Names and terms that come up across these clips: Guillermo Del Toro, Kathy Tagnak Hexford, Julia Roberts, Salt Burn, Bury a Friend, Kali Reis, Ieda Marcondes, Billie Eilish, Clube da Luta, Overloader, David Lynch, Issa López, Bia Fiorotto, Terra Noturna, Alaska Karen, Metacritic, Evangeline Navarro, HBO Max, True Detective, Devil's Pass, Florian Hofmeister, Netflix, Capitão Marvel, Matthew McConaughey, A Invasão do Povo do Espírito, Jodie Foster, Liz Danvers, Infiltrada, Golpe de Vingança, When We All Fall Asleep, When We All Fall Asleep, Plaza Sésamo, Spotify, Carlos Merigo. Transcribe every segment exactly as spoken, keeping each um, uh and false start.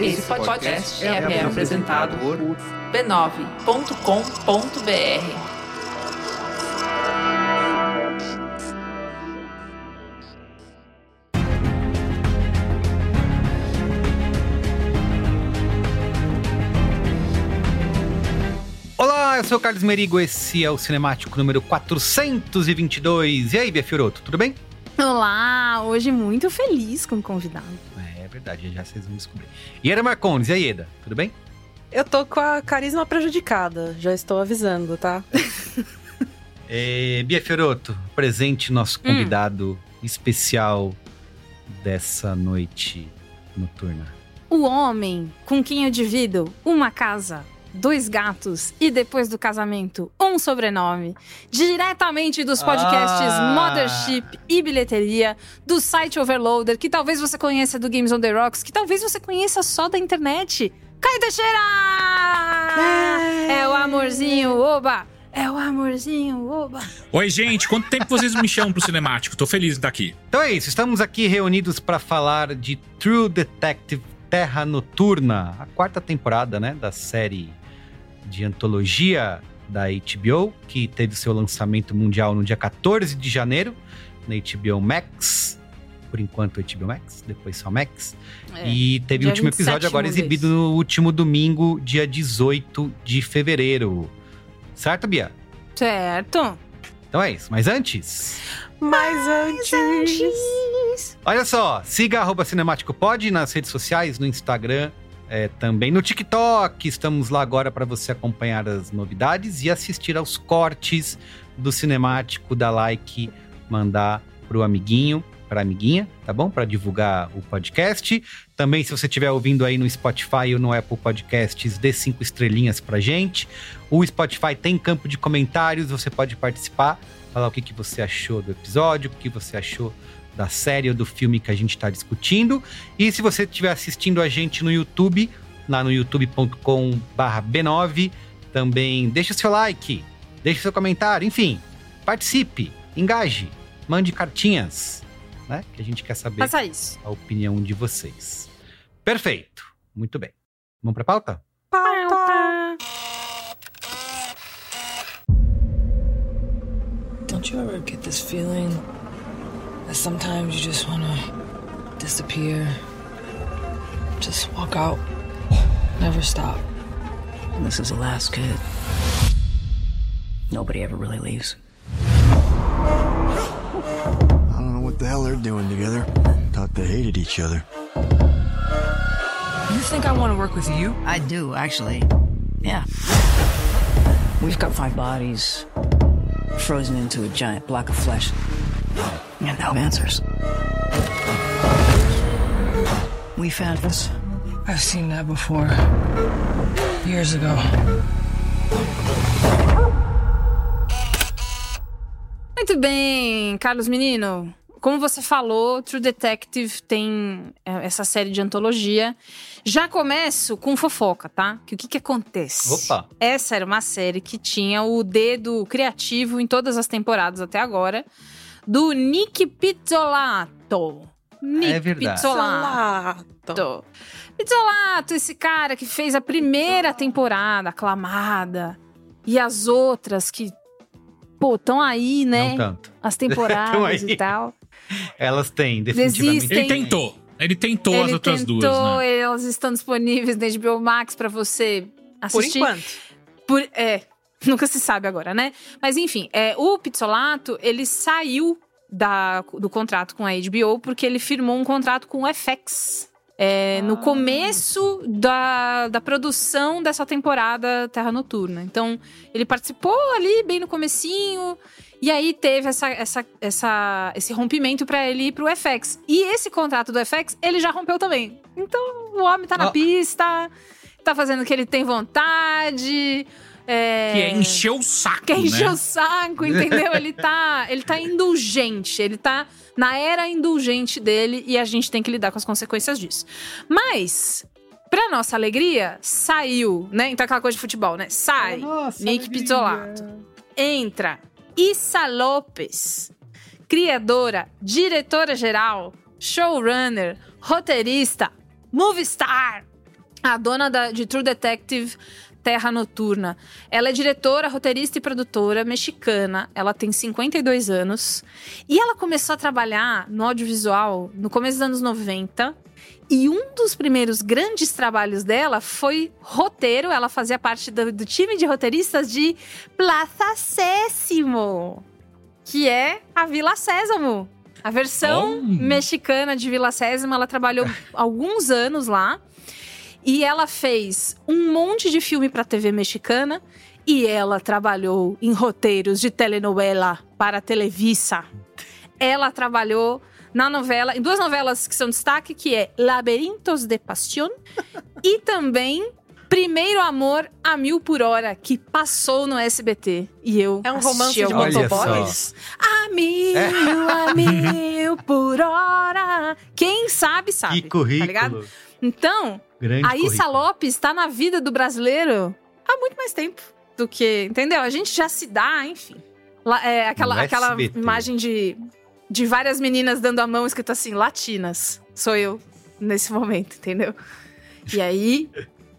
Esse podcast é apresentado por b nove ponto com ponto b r. Olá, eu sou o Carlos Merigo, esse é o Cinemático número quatrocentos e vinte e dois. E aí, Bia Fiorotto, tudo bem? Olá, hoje muito feliz com o convidado. É verdade, já vocês vão descobrir. Ieda Marcondes, e aí, Ieda, tudo bem? Eu tô com a carisma prejudicada, já estou avisando, tá? é, Bia Fiorotto, presente nosso convidado hum. especial dessa noite noturna. O homem com quem eu divido uma casa, dois gatos e, depois do casamento, um sobrenome. Diretamente dos podcasts ah. Mothership e Bilheteria, do site Overloader, que talvez você conheça do Games on the Rocks, que talvez você conheça só da internet. Caio Teixeira! É o amorzinho, oba! É o amorzinho, oba! Oi, gente! Quanto tempo vocês me chamam pro Cinemático? Tô feliz de estar aqui. Então é isso, estamos aqui reunidos para falar de True Detective, Terra Noturna, a quarta temporada, né, da série de antologia da H B O, que teve seu lançamento mundial no dia quatorze de janeiro, na H B O Max, por enquanto H B O Max, depois só Max, é, e teve o último episódio agora exibido no último domingo, dia dezoito de fevereiro, certo, Bia? Certo. Então é isso, mas antes... Mas antes... antes... Olha só, siga arroba CinemáticoPod nas redes sociais, no Instagram... É, também no TikTok, estamos lá agora para você acompanhar as novidades e assistir aos cortes do Cinemático, dar like, mandar pro amiguinho, pra amiguinha, tá bom? Para divulgar o podcast. Também, se você estiver ouvindo aí no Spotify ou no Apple Podcasts, dê cinco estrelinhas pra gente. O Spotify tem campo de comentários, você pode participar, falar o que, que você achou do episódio, o que você achou da série ou do filme que a gente está discutindo. E se você estiver assistindo a gente no YouTube, lá no youtube ponto com barra b nove, também deixa seu like, deixa seu comentário, enfim, participe, engaje, mande cartinhas, né? Que a gente quer saber a opinião de vocês. Perfeito, muito bem. Vamos para pauta? Pauta! Don't you ever get this feeling? Sometimes you just want to disappear, just walk out, never stop. And this is the last kid. Nobody ever really leaves. I don't know what the hell they're doing together. Thought they hated each other. You think I want to work with you? I do, actually. Yeah. We've got five bodies frozen into a giant block of flesh. And no answers. We found this. I've seen that before. Years ago. Muito bem, Carlos Menino. Como você falou, True Detective tem essa série de antologia. Já começo com fofoca, tá? Que o que que acontece? Opa! Essa era uma série que tinha o dedo criativo em todas as temporadas até agora do Nic Pizzolatto. Nic é verdade. Pizzolatto. Pizzolatto, esse cara que fez a primeira temporada aclamada e as outras que, pô, estão aí, né? Não tanto. As temporadas e tal. Elas têm, definitivamente. Desistem. Ele tentou. Ele tentou ele as outras tentou, duas, né? Elas estão disponíveis na H B O Max pra você assistir. Por enquanto. Por, é, nunca se sabe agora, né? Mas enfim, é, o Pizzolatto, ele saiu da, do contrato com a H B O porque ele firmou um contrato com o F X. É, ah. No começo da, da produção dessa temporada Terra Noturna. Então, ele participou ali, bem no comecinho. E aí, teve essa, essa, essa, esse rompimento pra ele ir pro F X. E esse contrato do F X, ele já rompeu também. Então, o homem tá na ah. pista, tá fazendo o que ele tem vontade. É... Que é encher o saco, Que é encher né? o saco, entendeu? Ele tá, ele tá indulgente, ele tá na era indulgente dele e a gente tem que lidar com as consequências disso. Mas, pra nossa alegria, saiu, né? Então aquela coisa de futebol, né? Sai, nossa, Nic Pizzolatto. Entra, Issa López, criadora, diretora-geral, showrunner, roteirista, movie star, a dona da, de True Detective... Terra Noturna. Ela é diretora, roteirista e produtora mexicana. Ela tem cinquenta e dois anos. E ela começou a trabalhar no audiovisual no começo dos anos noventa. E um dos primeiros grandes trabalhos dela foi roteiro. Ela fazia parte do, do time de roteiristas de Plaza Sésamo, que é a Vila Sésamo. A versão oh. mexicana de Vila Sésamo. Ela trabalhou alguns anos lá. E ela fez um monte de filme pra T V mexicana. E ela trabalhou em roteiros de telenovela para Televisa. Ela trabalhou na novela, em duas novelas que são destaque, que é Laberintos de Pasión. E também Primeiro Amor a Mil por Hora, que passou no S B T. E eu É um romance de motoboys? A mil, é. a mil por hora. Quem sabe, sabe. Que currículo. Tá ligado? Então... Grande a Issa currículo. López tá na vida do brasileiro há muito mais tempo do que, entendeu? A gente já se dá, enfim. Lá, é, aquela, aquela imagem de, de várias meninas dando a mão escrito assim, latinas. Sou eu, nesse momento, entendeu? E aí,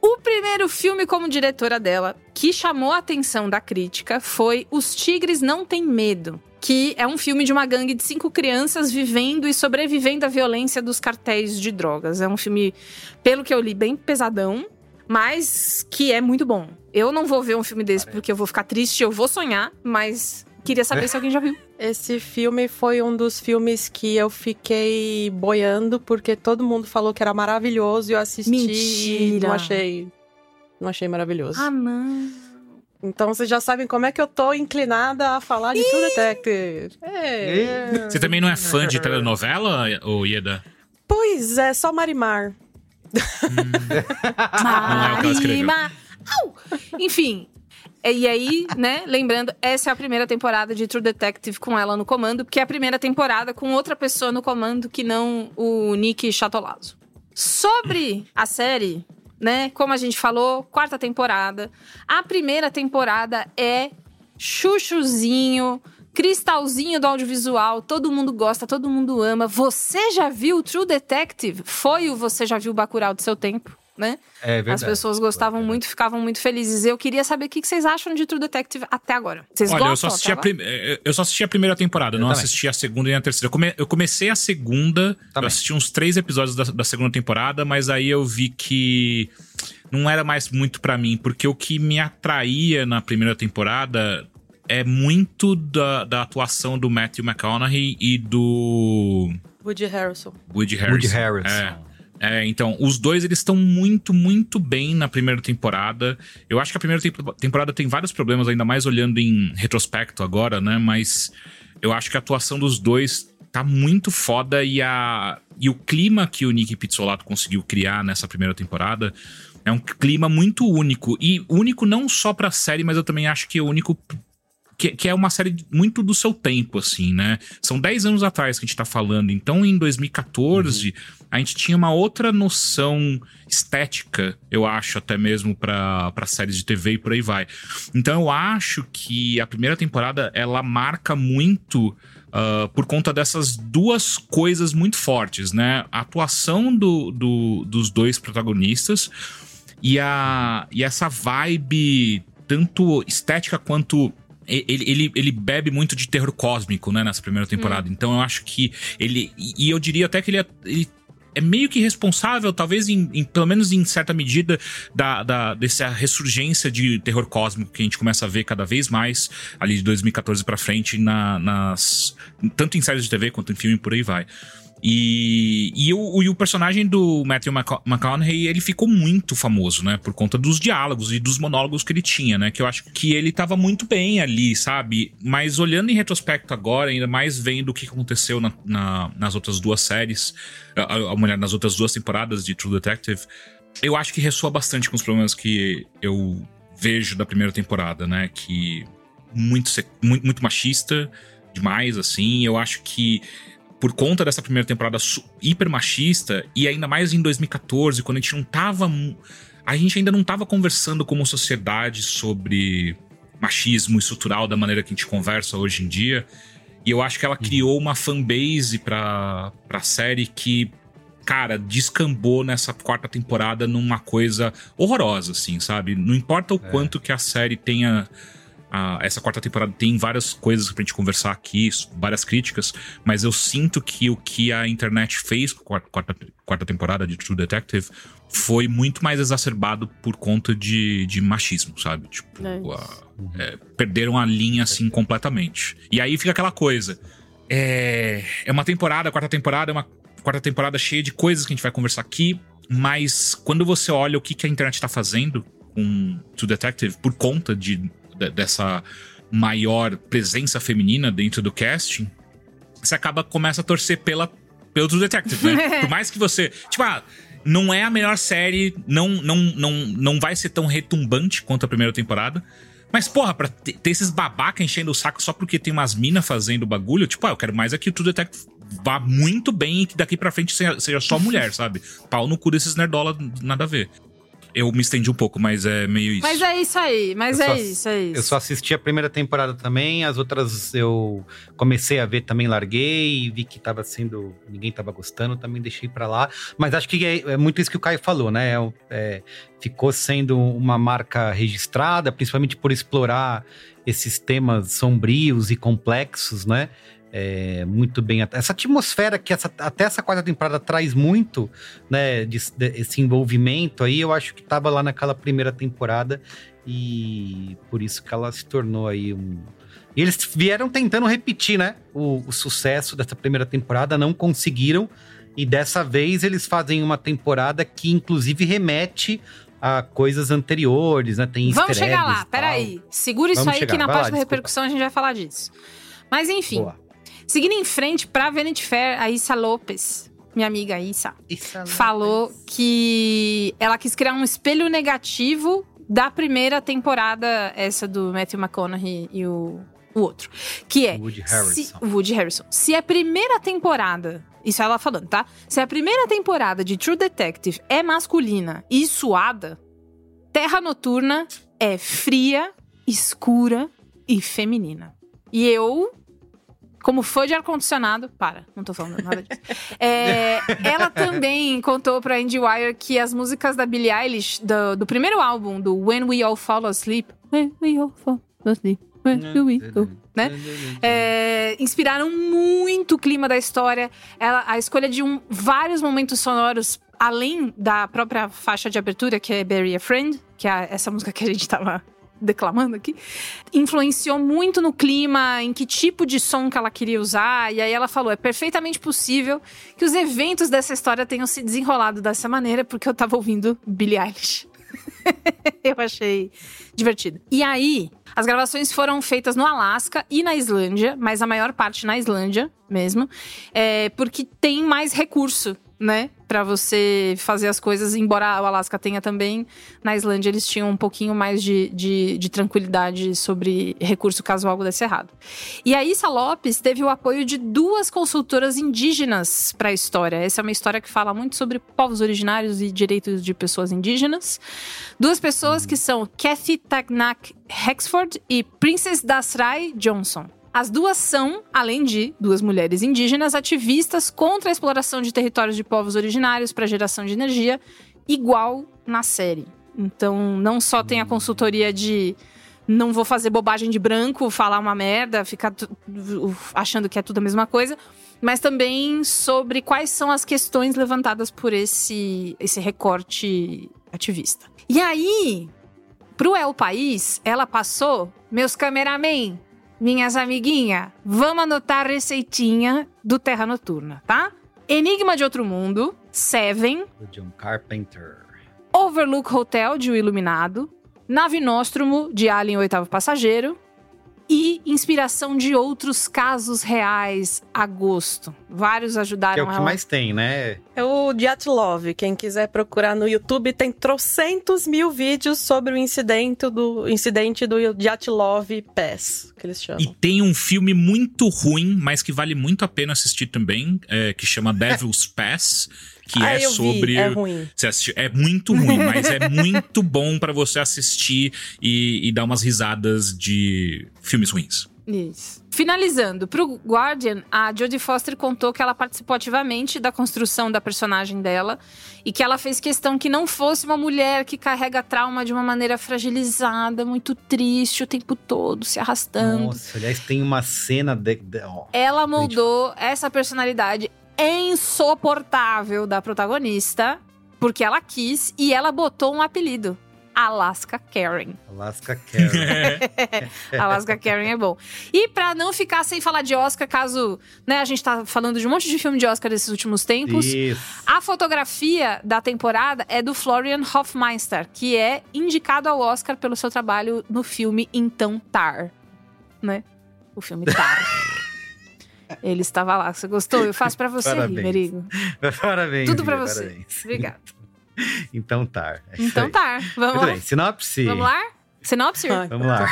o primeiro filme como diretora dela, que chamou a atenção da crítica, foi Os Tigres Não Têm Medo. Que é um filme de uma gangue de cinco crianças vivendo e sobrevivendo à violência dos cartéis de drogas. É um filme, pelo que eu li, bem pesadão, mas que é muito bom. Eu não vou ver um filme desse porque eu vou ficar triste, eu vou sonhar, mas queria saber se alguém já viu. Esse filme foi um dos filmes que eu fiquei boiando, porque todo mundo falou que era maravilhoso e eu assisti Mentira. e não achei, não achei maravilhoso. Ah, não... Então, vocês já sabem como é que eu tô inclinada a falar de True Detective. É. Você também não é fã de telenovela, ou Ieda? Pois é, só Marimar. Hum. Marimar! É Enfim, e aí, né, lembrando, essa é a primeira temporada de True Detective com ela no comando, porque é a primeira temporada com outra pessoa no comando que não o Nic Pizzolatto. Sobre a série... Né? Como a gente falou, quarta temporada. A primeira temporada é chuchuzinho, cristalzinho do audiovisual. Todo mundo gosta, todo mundo ama. Você já viu True Detective? Foi o Você Já Viu Bacurau do seu tempo, né? É verdade. As pessoas gostavam é muito, ficavam muito felizes. Eu queria saber o que vocês acham de True Detective até agora. Vocês Olha, gostam eu só assisti a prim... Eu só assisti a primeira temporada, eu não também. assisti a segunda e a terceira. Eu, come... eu comecei a segunda, também. eu assisti uns três episódios da, da segunda temporada, mas aí eu vi que não era mais muito pra mim, porque o que me atraía na primeira temporada é muito da, da atuação do Matthew McConaughey e do... Woody Harrelson. Woody Harrelson. Woody Harrelson. É. É, então, os dois, eles estão muito, muito bem na primeira temporada. Eu acho que a primeira te- temporada tem vários problemas, ainda mais olhando em retrospecto agora, né? Mas eu acho que a atuação dos dois tá muito foda. E, a, e o clima que o Nic Pizzolatto conseguiu criar nessa primeira temporada é um clima muito único. E único não só pra série, mas eu também acho que é único que, que é uma série muito do seu tempo, assim, né? São dez anos atrás que a gente tá falando. Então, em dois mil e catorze, uhum. a gente tinha uma outra noção estética, eu acho, até mesmo pra, pra séries de T V e por aí vai. Então, eu acho que a primeira temporada, ela marca muito... Uh, por conta dessas duas coisas muito fortes, né? A atuação do, do, dos dois protagonistas e, a, e essa vibe, tanto estética quanto... Ele, ele, ele bebe muito de terror cósmico, né? Nessa primeira temporada. Hum. Então eu acho que ele... E eu diria até que ele... ele é meio que responsável, talvez, em, em, pelo menos em certa medida, da, da, dessa ressurgência de terror cósmico que a gente começa a ver cada vez mais ali de dois mil e catorze pra frente, na, nas, tanto em séries de T V quanto em filme, por aí vai. E, e, o, e o personagem do Matthew McConaughey, ele ficou muito famoso, né? Por conta dos diálogos e dos monólogos que ele tinha, né? Que eu acho que ele tava muito bem ali, sabe? Mas olhando em retrospecto agora, ainda mais vendo o que aconteceu na, na, nas outras duas séries, ou melhor, nas outras duas temporadas de True Detective, eu acho que ressoa bastante com os problemas que eu vejo da primeira temporada, né? Que muito, muito, muito machista, demais, assim. Eu acho que por conta dessa primeira temporada hiper machista, e ainda mais em dois mil e catorze, quando a gente não tava... A gente ainda não tava conversando como sociedade sobre machismo estrutural da maneira que a gente conversa hoje em dia. E eu acho que ela criou uma fanbase pra, pra série que, cara, descambou nessa quarta temporada numa coisa horrorosa, assim, sabe? Não importa o é. quanto que a série tenha... Essa quarta temporada tem várias coisas pra gente conversar aqui, várias críticas, mas eu sinto que o que a internet fez com a quarta, quarta temporada de True Detective foi muito mais exacerbado por conta de, de machismo, sabe? Tipo, é. A, é, perderam a linha, assim, completamente. E aí fica aquela coisa. É, é uma temporada, a quarta temporada é uma quarta temporada cheia de coisas que a gente vai conversar aqui, mas quando você olha o que, que a internet tá fazendo com True Detective por conta de dessa maior presença feminina dentro do casting, você acaba, começa a torcer pela, pelo True Detective, né? Por mais que você... Tipo, ah, não é a melhor série, não, não, não, não vai ser tão retumbante quanto a primeira temporada, mas, porra, pra ter esses babaca enchendo o saco só porque tem umas minas fazendo bagulho, tipo, ah, eu quero mais é que o True Detective vá muito bem e que daqui pra frente seja, seja só mulher, sabe? Pau no cu desses nerdola, nada a ver. Eu me estendi um pouco, mas é meio isso. Mas é isso aí, mas eu é só, isso, é isso. Eu só assisti a primeira temporada também, as outras eu comecei a ver também, larguei, vi que tava sendo... Ninguém tava gostando, também deixei pra lá. Mas acho que é, é muito isso que o Caio falou, né? É, é, ficou sendo uma marca registrada, principalmente por explorar esses temas sombrios e complexos, né? É, muito bem, essa atmosfera que essa, até essa quarta temporada traz muito, né, de, de, esse envolvimento aí, eu acho que tava lá naquela primeira temporada e por isso que ela se tornou aí um... E eles vieram tentando repetir, né, o, o sucesso dessa primeira temporada, não conseguiram e dessa vez eles fazem uma temporada que inclusive remete a coisas anteriores, né, tem Vamos easter eggs, chegar lá, peraí, segura isso Vamos aí chegar. Que na vai parte lá, da desculpa. Repercussão a gente vai falar disso. Mas enfim... Boa. Seguindo em frente, pra Vanity Fair, a Issa López, minha amiga Issa, Issa falou que ela quis criar um espelho negativo da primeira temporada, essa do Matthew McConaughey e o, o outro. Que é... Woody Harrelson. Se, Woody Harrelson. Se a primeira temporada... Isso é ela falando, tá? Se a primeira temporada de True Detective é masculina e suada, Terra Noturna é fria, escura e feminina. E eu... Como fã de ar-condicionado... Para, não tô falando nada disso. É, ela também contou pra IndieWire que as músicas da Billie Eilish, do, do primeiro álbum, do When We All Fall Asleep... When We All Fall Asleep... When Do We Go... Né? É, inspiraram muito o clima da história. Ela, a escolha de um, vários momentos sonoros, além da própria faixa de abertura, que é Bury a Friend, que é essa música que a gente tava... declamando aqui, influenciou muito no clima, em que tipo de som que ela queria usar, e aí ela falou, é perfeitamente possível que os eventos dessa história tenham se desenrolado dessa maneira, porque eu tava ouvindo Billie Eilish. Eu achei divertido. E aí, as gravações foram feitas no Alasca e na Islândia, mas a maior parte na Islândia mesmo, é, porque tem mais recurso né? Pra você fazer as coisas, embora o Alasca tenha também. Na Islândia eles tinham um pouquinho mais de, de, de tranquilidade sobre recurso caso algo desse errado. E a Issa López teve o apoio de duas consultoras indígenas pra história. Essa é uma história que fala muito sobre povos originários e direitos de pessoas indígenas. Duas pessoas que são Kathy Tagnak Hexford e Princess Dasrai Johnson. As duas são, além de duas mulheres indígenas, ativistas contra a exploração de territórios de povos originários para geração de energia, igual na série. Então, não só tem a consultoria de não vou fazer bobagem de branco, falar uma merda, ficar t- achando que é tudo a mesma coisa, mas também sobre quais são as questões levantadas por esse, esse recorte ativista. E aí, pro El País, ela passou, meus cameramen, minhas amiguinhas, vamos anotar a receitinha do Terra Noturna, tá? Enigma de Outro Mundo, Seven, do John Carpenter, Overlook Hotel, de O Iluminado, Nave Nostromo, de Alien Oitavo Passageiro e inspiração de outros casos reais, agosto. Vários ajudaram ela. É o que ela mais tem, né? É o Dyatlov. Quem quiser procurar no YouTube, tem trocentos mil vídeos sobre o incidente do, incidente do Dyatlov Pass, que eles chamam. E tem um filme muito ruim, mas que vale muito a pena assistir também, é, que chama Devil's Pass, que ah, é sobre... Vi, é ruim. Você assistiu, é muito ruim, mas é muito bom pra você assistir e, e dar umas risadas de filmes ruins. Isso. Finalizando, pro Guardian, a Jodie Foster contou que ela participou ativamente da construção da personagem dela e que ela fez questão que não fosse uma mulher que carrega trauma de uma maneira fragilizada, muito triste o tempo todo, se arrastando. Nossa, aliás, tem uma cena de... Oh, ela moldou gente... essa personalidade insuportável da protagonista porque ela quis e ela botou um apelido. Alaska Karen. Alaska Karen. Alaska Karen é bom. E pra não ficar sem falar de Oscar, caso, né, a gente tá falando de um monte de filme de Oscar nesses últimos tempos. Isso. A fotografia da temporada é do Florian Hofmeister, que é indicado ao Oscar pelo seu trabalho no filme Então Tar, né? O filme Tar. Ele estava lá. Você gostou? Eu faço pra você, Merigo. Parabéns. Tudo pra você. Parabéns. Obrigado. Então tá. É então tá. Vamos lá. Bem, sinopse. Vamos lá? Sinopse? Ah, vamos lá.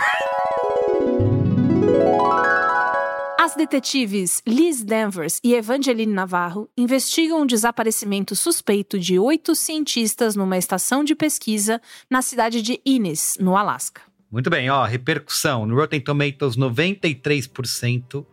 As detetives Liz Danvers e Evangeline Navarro investigam o desaparecimento suspeito de oito cientistas numa estação de pesquisa na cidade de Innes, no Alasca. Muito bem, ó, repercussão. No Rotten Tomatoes, noventa e três por cento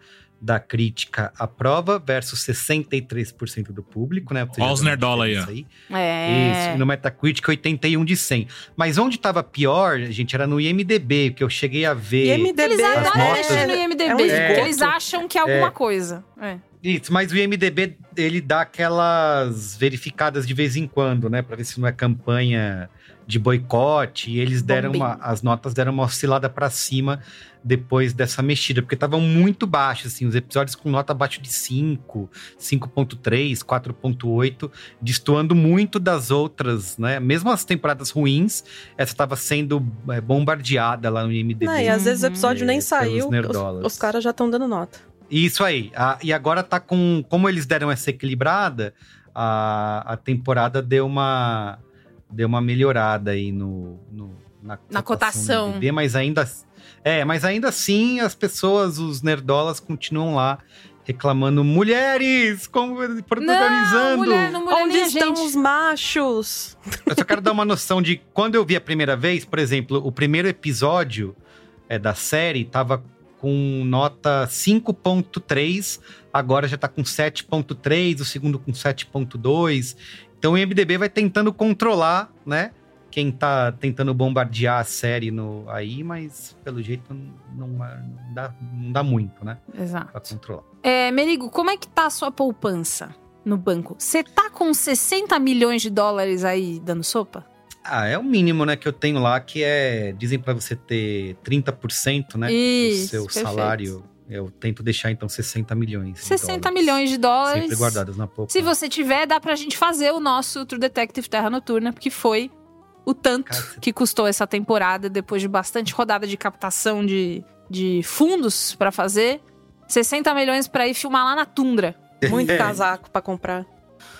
da crítica aprova versus sessenta e três por cento do público, né? Olha os nerdola aí, ó. Isso, no Metacritic, oitenta e um de cem. Mas onde tava pior, gente, era no I M D B, que eu cheguei a ver... I M D B. Eles adoram mexer no I M D B, é um porque eles acham que é alguma é. coisa. É. Isso, mas o I M D B, ele dá aquelas verificadas de vez em quando, né? Pra ver se não é campanha de boicote. E eles deram uma, as notas deram uma oscilada pra cima depois dessa mexida. Porque estavam muito baixos, assim. Os episódios com nota abaixo de cinco, cinco ponto três, quatro ponto oito. Destoando muito das outras, né? Mesmo as temporadas ruins, essa tava sendo é, bombardeada lá no I M D B. Não, e às vezes o episódio é, nem saiu, os, os caras já estão dando nota. Isso aí. A, e agora tá com... Como eles deram essa equilibrada, a, a temporada deu uma, deu uma melhorada aí no, no, na, na cotação. cotação. Mas ainda, é, mas ainda assim, as pessoas, os nerdolas, continuam lá reclamando. Mulheres! Como, protagonizando! Não, mulher, não mulher, onde estão gente? Os machos? Eu só quero dar uma noção de... Quando eu vi a primeira vez, por exemplo, o primeiro episódio é, da série tava... com nota cinco ponto três, agora já tá com sete ponto três, o segundo com sete ponto dois. Então o I M D B vai tentando controlar, né? Quem tá tentando bombardear a série no, aí, mas pelo jeito não, não, dá, não dá muito, né? Exato. Pra controlar. É, Merigo, como é que tá a sua poupança no banco? Você tá com sessenta milhões de dólares aí dando sopa? Ah, é o mínimo, né, que eu tenho lá, que é... Dizem pra você ter trinta por cento, né, isso, do seu perfeito. Salário. Eu tento deixar, então, sessenta milhões. sessenta milhões de dólares. Sempre guardados na poupança. Se você tiver, dá pra gente fazer o nosso True Detective Terra Noturna, porque foi o tanto Cara, que custou essa temporada, depois de bastante rodada de captação de, de fundos pra fazer. sessenta milhões pra ir filmar lá na tundra. Muito casaco pra comprar.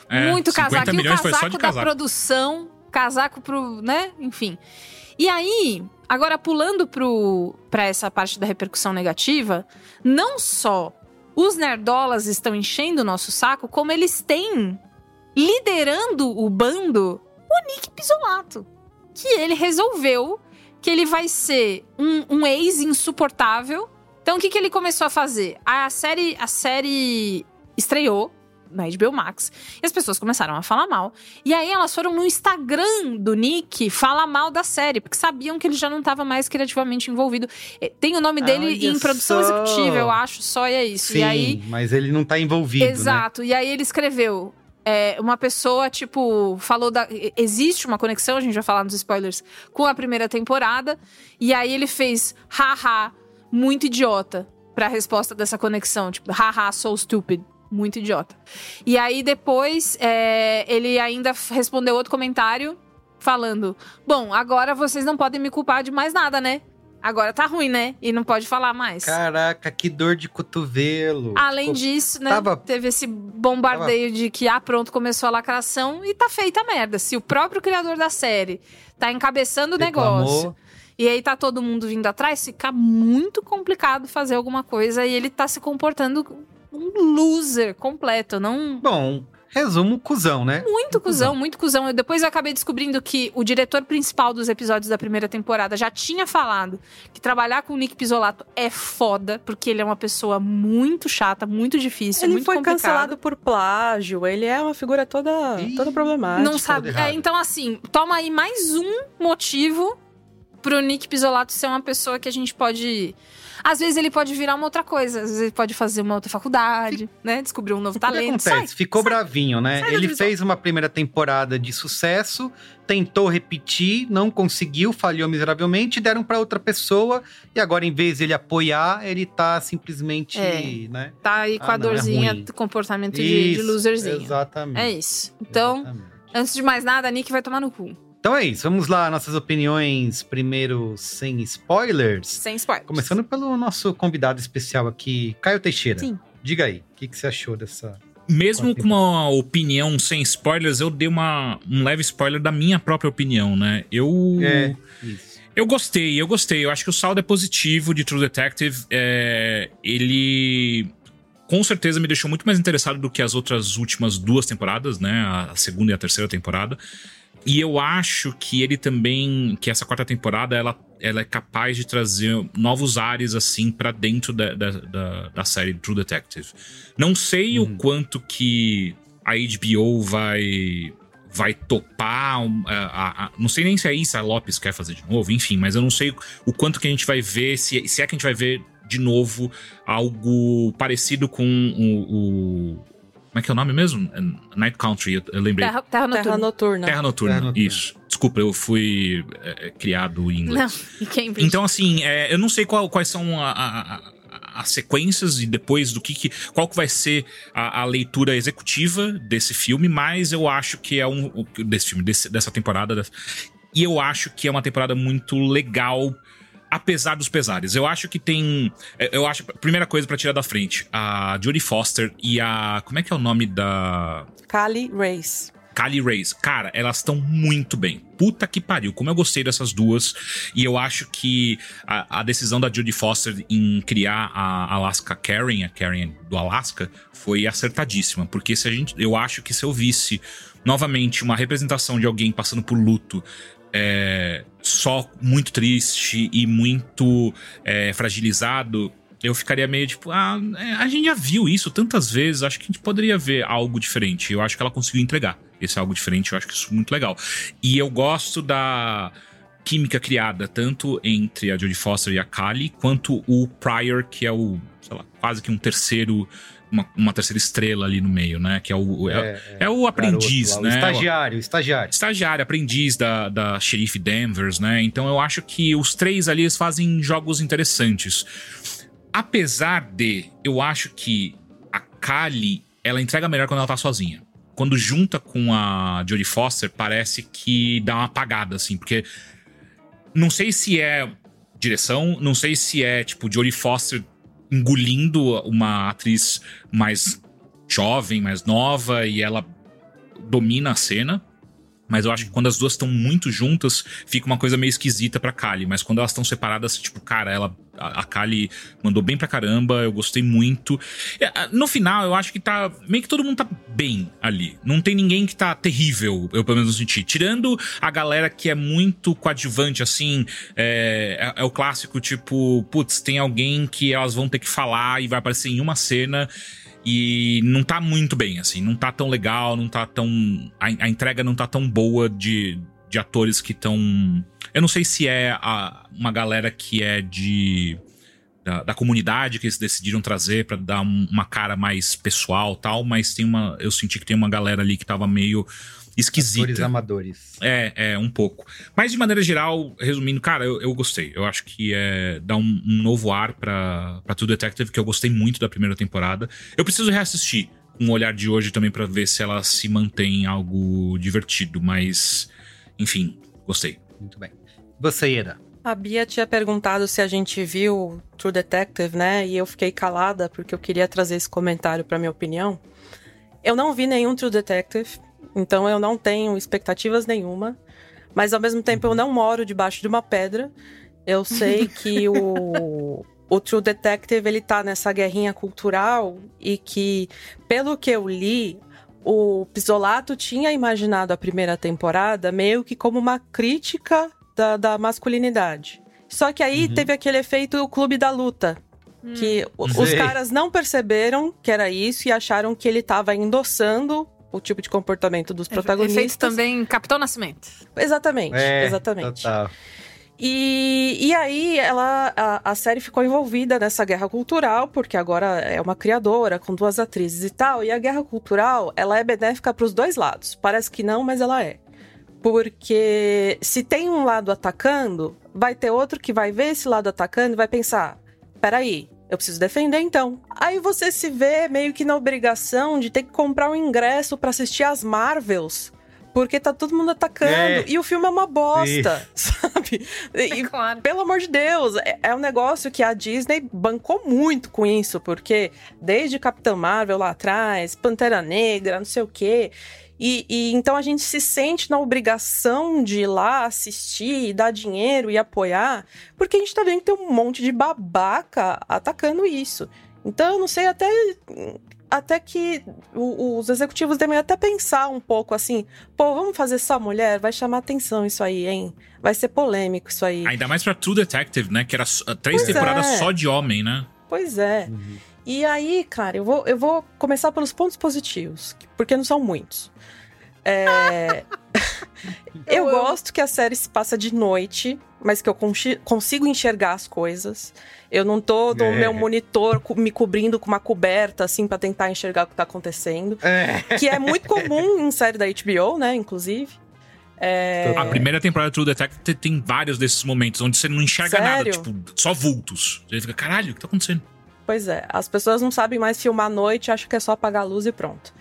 É, muito casaco. E o casaco da casaco. produção, casaco pro, né? Enfim. E aí, agora pulando pro, pra essa parte da repercussão negativa, não só os nerdolas estão enchendo o nosso saco, como eles têm, liderando o bando, o Nic Pizzolatto. Que ele resolveu que ele vai ser um, um ex insuportável. Então, o que, que ele começou a fazer? A série, a série estreou na H B O Max. E as pessoas começaram a falar mal. E aí, elas foram no Instagram do Nick falar mal da série. Porque sabiam que ele já não estava mais criativamente envolvido. Tem o nome dele Olha em só. produção executiva, eu acho. Só e é isso. Sim, e aí, mas ele não está envolvido, Exato. Né? E aí, ele escreveu... É, uma pessoa, tipo, falou da... Existe uma conexão, a gente vai falar nos spoilers, com a primeira temporada. E aí, ele fez, haha, muito idiota, pra resposta dessa conexão. Tipo, haha, so stupid. Muito idiota. E aí, depois, é, ele ainda respondeu outro comentário falando: bom, agora vocês não podem me culpar de mais nada, né? Agora tá ruim, né? E não pode falar mais. Caraca, que dor de cotovelo. Além Pô, disso, né? Tava... Teve esse bombardeio tava... de que, ah, pronto, começou a lacração e tá feita a merda. Se o próprio criador da série tá encabeçando Reclamou. o negócio... E aí tá todo mundo vindo atrás, fica muito complicado fazer alguma coisa e ele tá se comportando um loser completo, não... Bom, resumo, cuzão, né? Muito cuzão, cuzão, muito cuzão. Eu depois eu acabei descobrindo que o diretor principal dos episódios da primeira temporada já tinha falado que trabalhar com o Nic Pizzolatto é foda, porque ele é uma pessoa muito chata, muito difícil, ele muito complicado. Ele foi cancelado por plágio, ele é uma figura toda, toda problemática. Não sabe. É, então assim, toma aí mais um motivo... pro Nic Pizzolatto ser uma pessoa que a gente pode... Às vezes ele pode virar uma outra coisa. Às vezes ele pode fazer uma outra faculdade, Fic... né? Descobrir um novo o talento. Sai, Ficou sai, bravinho, né? Ele fez uma primeira temporada de sucesso, tentou repetir, não conseguiu, falhou miseravelmente, deram pra outra pessoa. E agora, em vez de ele apoiar, ele tá simplesmente... É, né? Tá aí com ah, a dorzinha, não, é comportamento de, de loserzinho. Exatamente. É isso. Então, exatamente. Antes de mais nada, Nick vai tomar no cu. Então é isso, vamos lá, nossas opiniões primeiro sem spoilers. Sem spoilers. Começando pelo nosso convidado especial aqui, Caio Teixeira. Sim. Diga aí, o que, que você achou dessa... Mesmo com uma opinião sem spoilers, eu dei uma, um leve spoiler da minha própria opinião, né? Eu... É, isso. Eu gostei, eu gostei. Eu acho que o saldo é positivo de True Detective. É, ele... Com certeza me deixou muito mais interessado do que as outras últimas duas temporadas, né? A segunda e a terceira temporada. E eu acho que ele também, que essa quarta temporada, ela, ela é capaz de trazer novos ares, assim, pra dentro da, da, da, da série True Detective. Não sei hum. o quanto que a H B O vai, vai topar, a, a, a, não sei nem se a Issa López quer fazer de novo, enfim, mas eu não sei o quanto que a gente vai ver, se, se é que a gente vai ver de novo algo parecido com o... o Como é que é o nome mesmo? Night Country, eu lembrei. Terra, terra, noturna. Terra, noturna. Terra Noturna. Terra Noturna, isso. Desculpa, eu fui é, criado em inglês. Não, quem então, assim, é, eu não sei qual, quais são a, a, a, as sequências e depois do que... que qual que vai ser a, a leitura executiva desse filme, mas eu acho que é um... Desse filme, desse, dessa temporada. Dessa, e eu acho que é uma temporada muito legal... Apesar dos pesares, eu acho que tem... Eu acho... Primeira coisa pra tirar da frente, a Jodie Foster e a... Como é que é o nome da... Kali Reis. Kali Reis. Cara, elas estão muito bem. Puta que pariu. Como eu gostei dessas duas. E eu acho que a, a decisão da Jodie Foster em criar a Alaska Karen, a Karen do Alaska, foi acertadíssima. Porque se a gente... Eu acho que se eu visse, novamente, uma representação de alguém passando por luto... É, só muito triste e muito é, fragilizado, eu ficaria meio tipo, ah, a gente já viu isso tantas vezes, acho que a gente poderia ver algo diferente. Eu acho que ela conseguiu entregar esse algo diferente, eu acho que isso é muito legal. E eu gosto da química criada, tanto entre a Jodie Foster e a Kali, quanto o Pryor, que é o, sei lá, quase que um terceiro... Uma, uma terceira estrela ali no meio, né? Que é o, é, é, é o aprendiz, garoto, né? O estagiário, o estagiário. Estagiário, aprendiz da, da xerife Danvers, né? Então eu acho que os três ali eles fazem jogos interessantes. Apesar de, eu acho que a Kali, ela entrega melhor quando ela tá sozinha. Quando junta com a Jodie Foster, parece que dá uma apagada, assim. Porque não sei se é direção, não sei se é, tipo, Jodie Foster... engolindo uma atriz mais jovem, mais nova, e ela domina a cena, mas eu acho que quando as duas estão muito juntas, fica uma coisa meio esquisita pra Kali. Mas quando elas estão separadas, tipo, cara, ela, a, a Kali mandou bem pra caramba, eu gostei muito. No final, eu acho que tá... meio que todo mundo tá bem ali. Não tem ninguém que tá terrível, eu pelo menos senti. Tirando a galera que é muito coadjuvante, assim, é, é, é o clássico, tipo, putz, tem alguém que elas vão ter que falar e vai aparecer em uma cena... E não tá muito bem, assim, não tá tão legal, não tá tão... A, a entrega não tá tão boa de, de atores que estão... Eu não sei se é a, uma galera que é de... Da, da comunidade que eles decidiram trazer pra dar um, uma cara mais pessoal e tal, mas tem uma... Eu senti que tem uma galera ali que tava meio... esquisita. Atores amadores. É, é, um pouco. Mas de maneira geral, resumindo, cara, eu, eu gostei. Eu acho que é, dá um, um novo ar pra, pra True Detective, que eu gostei muito da primeira temporada. Eu preciso reassistir com o olhar de hoje também pra ver se ela se mantém algo divertido, mas, enfim, gostei. Muito bem. Você, Ieda? A Bia tinha perguntado se a gente viu True Detective, né? E eu fiquei calada porque eu queria trazer esse comentário pra minha opinião. Eu não vi nenhum True Detective. Então eu não tenho expectativas nenhuma, mas ao mesmo tempo eu não moro debaixo de uma pedra. Eu sei que o, o True Detective, ele tá nessa guerrinha cultural e que, pelo que eu li, o Pizzolatto tinha imaginado a primeira temporada meio que como uma crítica da, da masculinidade. Só que aí uhum. teve aquele efeito Clube da Luta. Que hum. os sei. caras não perceberam que era isso e acharam que ele tava endossando o tipo de comportamento dos protagonistas. Efeito também Capitão Nascimento. Exatamente, é, exatamente. Total. E, e aí, ela, a, a série ficou envolvida nessa guerra cultural, porque agora é uma criadora, com duas atrizes e tal, e a guerra cultural, ela é benéfica para os dois lados. Parece que não, mas ela é. Porque se tem um lado atacando, vai ter outro que vai ver esse lado atacando e vai pensar, peraí, eu preciso defender, então. Aí você se vê meio que na obrigação de ter que comprar um ingresso pra assistir as Marvels, porque tá todo mundo atacando. É. E o filme é uma bosta, sim, sabe? E, é claro. Pelo amor de Deus, é, é um negócio que a Disney bancou muito com isso, porque desde Capitão Marvel lá atrás, Pantera Negra, não sei o quê... E, e então a gente se sente na obrigação de ir lá assistir, dar dinheiro e apoiar, porque a gente tá vendo que tem um monte de babaca atacando isso. Então eu não sei, até, até que o, os executivos devem até pensar um pouco assim, pô, vamos fazer só mulher? Vai chamar atenção isso aí, hein? Vai ser polêmico isso aí. Ainda mais pra True Detective, né? Que era três pois temporadas é. só de homem, né? Pois é. Uhum. E aí, cara, eu vou, eu vou começar pelos pontos positivos, porque não são muitos. É... eu gosto que a série se passa de noite, mas que eu consigo enxergar as coisas. Eu não tô no é. meu monitor me cobrindo com uma coberta, assim, pra tentar enxergar o que tá acontecendo. É. Que é muito comum em série da H B O, né, inclusive. É... A primeira temporada do True Detective tem vários desses momentos, onde você não enxerga Sério? nada, tipo, só vultos. Você fica, caralho, o que tá acontecendo? Pois é, as pessoas não sabem mais filmar à noite, acham que é só apagar a luz e pronto.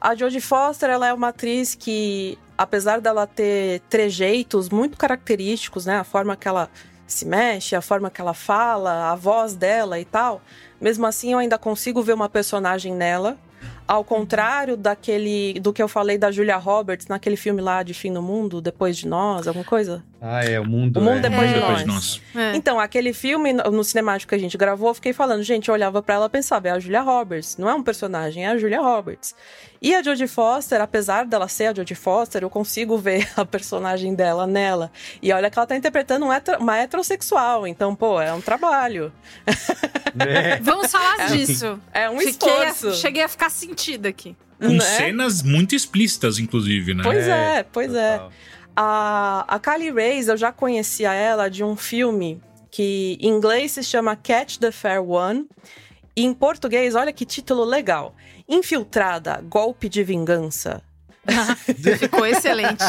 A Jodie Foster, ela é uma atriz que, apesar dela ter trejeitos muito característicos, né? A forma que ela se mexe, a forma que ela fala, a voz dela e tal. Mesmo assim, eu ainda consigo ver uma personagem nela. Ao contrário daquele, do que eu falei da Julia Roberts naquele filme lá de Fim do Mundo, Depois de Nós, alguma coisa? Ah, é, O Mundo, o mundo é. Depois, é. De Depois de Nós. É. Então, aquele filme, no cinemático que a gente gravou, eu fiquei falando, gente, eu olhava pra ela e pensava, é a Julia Roberts, não é um personagem, é a Julia Roberts. E a Jodie Foster, apesar dela ser a Jodie Foster, eu consigo ver a personagem dela nela. E olha que ela tá interpretando um hetero, uma heterossexual, então, pô, é um trabalho. É. Vamos falar é, disso. É um esforço. A, cheguei a ficar sentindo aqui. Com né? cenas muito explícitas, inclusive, né? Pois é, pois Total. é. A, a Kali Reis, eu já conhecia ela de um filme que em inglês se chama Catch the Fair One. E em português, olha que título legal. Infiltrada, Golpe de Vingança. Ficou excelente.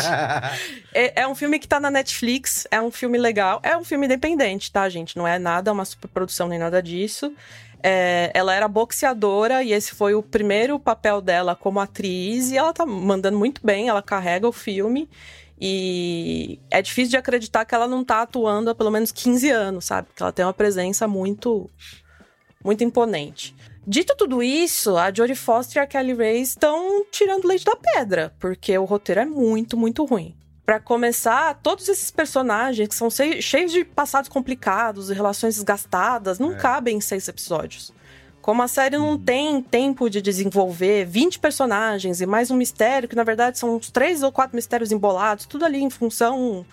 É, é um filme que tá na Netflix, é um filme legal. É um filme independente, tá, gente? Não é nada, uma superprodução nem nada disso. É, ela era boxeadora e esse foi o primeiro papel dela como atriz e ela tá mandando muito bem, ela carrega o filme e é difícil de acreditar que ela não tá atuando há pelo menos quinze anos, sabe? Porque ela tem uma presença muito, muito imponente. Dito tudo isso, a Jodie Foster e a Kali Reis estão tirando leite da pedra, porque o roteiro é muito, muito ruim. Pra começar, todos esses personagens que são cheios de passados complicados e relações desgastadas não é. cabem em seis episódios. Como a série não tem tempo de desenvolver vinte personagens e mais um mistério, que na verdade são uns três ou quatro mistérios embolados, tudo ali em função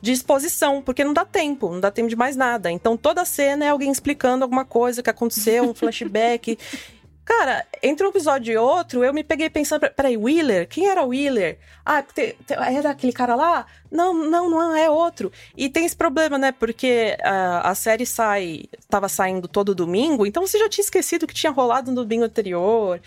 de exposição, porque não dá tempo, não dá tempo de mais nada. Então toda cena é alguém explicando alguma coisa que aconteceu, um flashback. Cara, entre um episódio e outro, eu me peguei pensando, peraí, Wheeler? Quem era Wheeler? Ah, te, te, era aquele cara lá? Não, não, não, é outro. E tem esse problema, né, porque uh, a série sai, tava saindo todo domingo, então você já tinha esquecido o que tinha rolado no domingo anterior.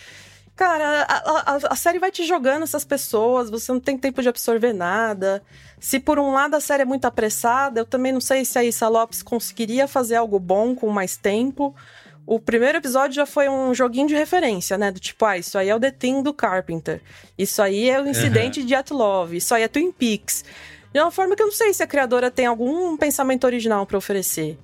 Cara, a, a, a série vai te jogando essas pessoas, você não tem tempo de absorver nada. Se por um lado a série é muito apressada, eu também não sei se a Issa López conseguiria fazer algo bom com mais tempo. O primeiro episódio já foi um joguinho de referência, né? Do tipo, ah, isso aí é o The Thing do Carpenter. Isso aí é o incidente uhum. de Atlov. Isso aí é Twin Peaks. De uma forma que eu não sei se a criadora tem algum pensamento original pra oferecer.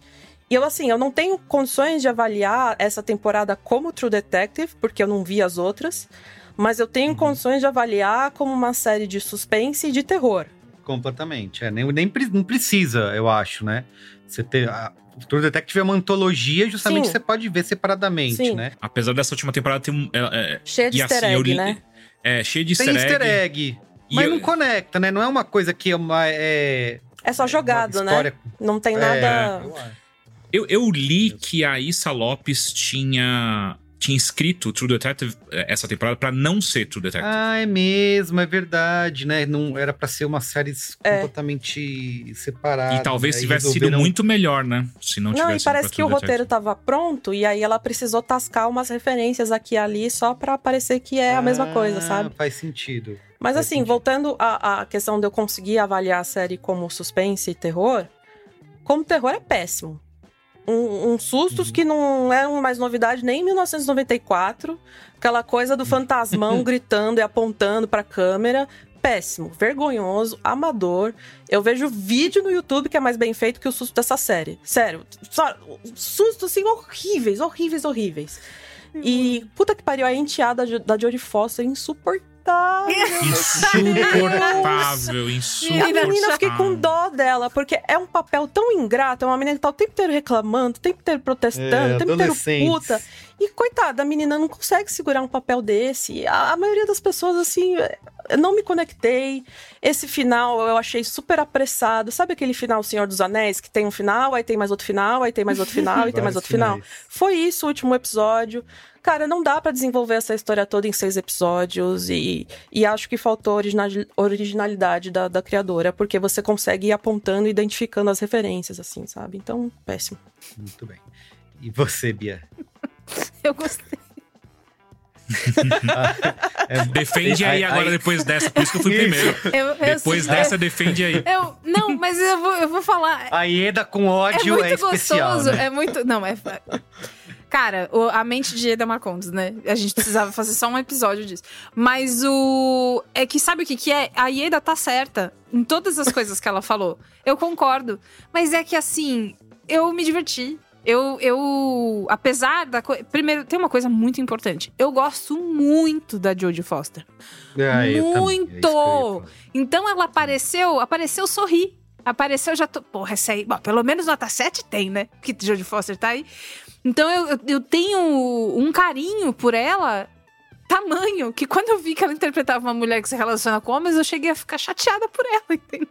E eu, assim, eu não tenho condições de avaliar essa temporada como True Detective, porque eu não vi as outras. Mas eu tenho uhum. condições de avaliar como uma série de suspense e de terror. Completamente. É, nem, nem não precisa, eu acho, né? Você ter... A... O True Detective é uma antologia, justamente, sim, você pode ver separadamente, sim, né? Apesar dessa última temporada ter um... É, é, cheia de e easter assim, egg, eu, né? É, cheia de easter, easter egg. egg mas eu... não conecta, né? Não é uma coisa que é uma... É, é só jogado, é história, né? Não tem nada... É... Eu, eu li que a Issa López tinha... tinha escrito True Detective essa temporada pra não ser True Detective. Ah, é mesmo, é verdade, né? Não, era pra ser uma série é. completamente separada. E talvez né? tivesse resolveram... sido muito melhor, né? Se não, não tivesse. E parece que True o Detective. Roteiro tava pronto e aí ela precisou tascar umas referências aqui e ali só pra parecer que é ah, a mesma coisa, sabe? Faz sentido. Mas faz assim, sentido. Voltando à, à questão de eu conseguir avaliar a série como suspense e terror, como terror é péssimo. Um, um sustos uhum. que não eram mais novidade nem em mil novecentos e noventa e quatro. Aquela coisa do fantasmão gritando e apontando pra câmera. Péssimo, vergonhoso, amador. Eu vejo vídeo no YouTube que é mais bem feito que o susto dessa série. Sério, só, sustos assim horríveis, horríveis, horríveis. Uhum. E puta que pariu, a enteada da Jodie Foster é insuportável. Insuportável, insuportável. A menina, eu fiquei com dó dela, porque é um papel tão ingrato. É uma menina que tá o tempo inteiro reclamando, o tempo inteiro protestando, é, o tempo inteiro puta. E coitada, a menina não consegue segurar um papel desse. A, a maioria das pessoas, assim, eu não me conectei. Esse final eu achei super apressado. Sabe aquele final Senhor dos Anéis, que tem um final, aí tem mais outro final, aí tem mais outro final, aí tem mais outro final? Foi isso o último episódio. Cara, não dá pra desenvolver essa história toda em seis episódios e, e acho que faltou originalidade da, da criadora, porque você consegue ir apontando e identificando as referências, assim, sabe? Então, péssimo. Muito bem. E você, Bia? Eu gostei. é, defende aí, aí agora aí. Depois dessa, por isso que eu fui primeiro. Eu, eu, depois sim, dessa, eu, defende aí. Eu, não, mas eu vou, eu vou falar. A Ieda com ódio é, muito é gostoso, especial, né? É muito... Não, é... Cara, a mente de Ieda Marcondes, né? A gente precisava fazer só um episódio disso. Mas o... É que sabe o que que é? A Ieda tá certa em todas as coisas que ela falou. Eu concordo. Mas é que assim, eu me diverti. Eu, eu, apesar da coisa... Primeiro, tem uma coisa muito importante. Eu gosto muito da Jodie Foster. É, muito! Eu então ela apareceu, apareceu sorrir. Apareceu, já tô... Porra, essa aí... Bom, pelo menos nota sete tem, né? Porque Jodie Foster tá aí. Então eu, eu tenho um carinho por ela... Tamanho, que quando eu vi que ela interpretava uma mulher que se relaciona com homens, eu cheguei a ficar chateada por ela, entendeu?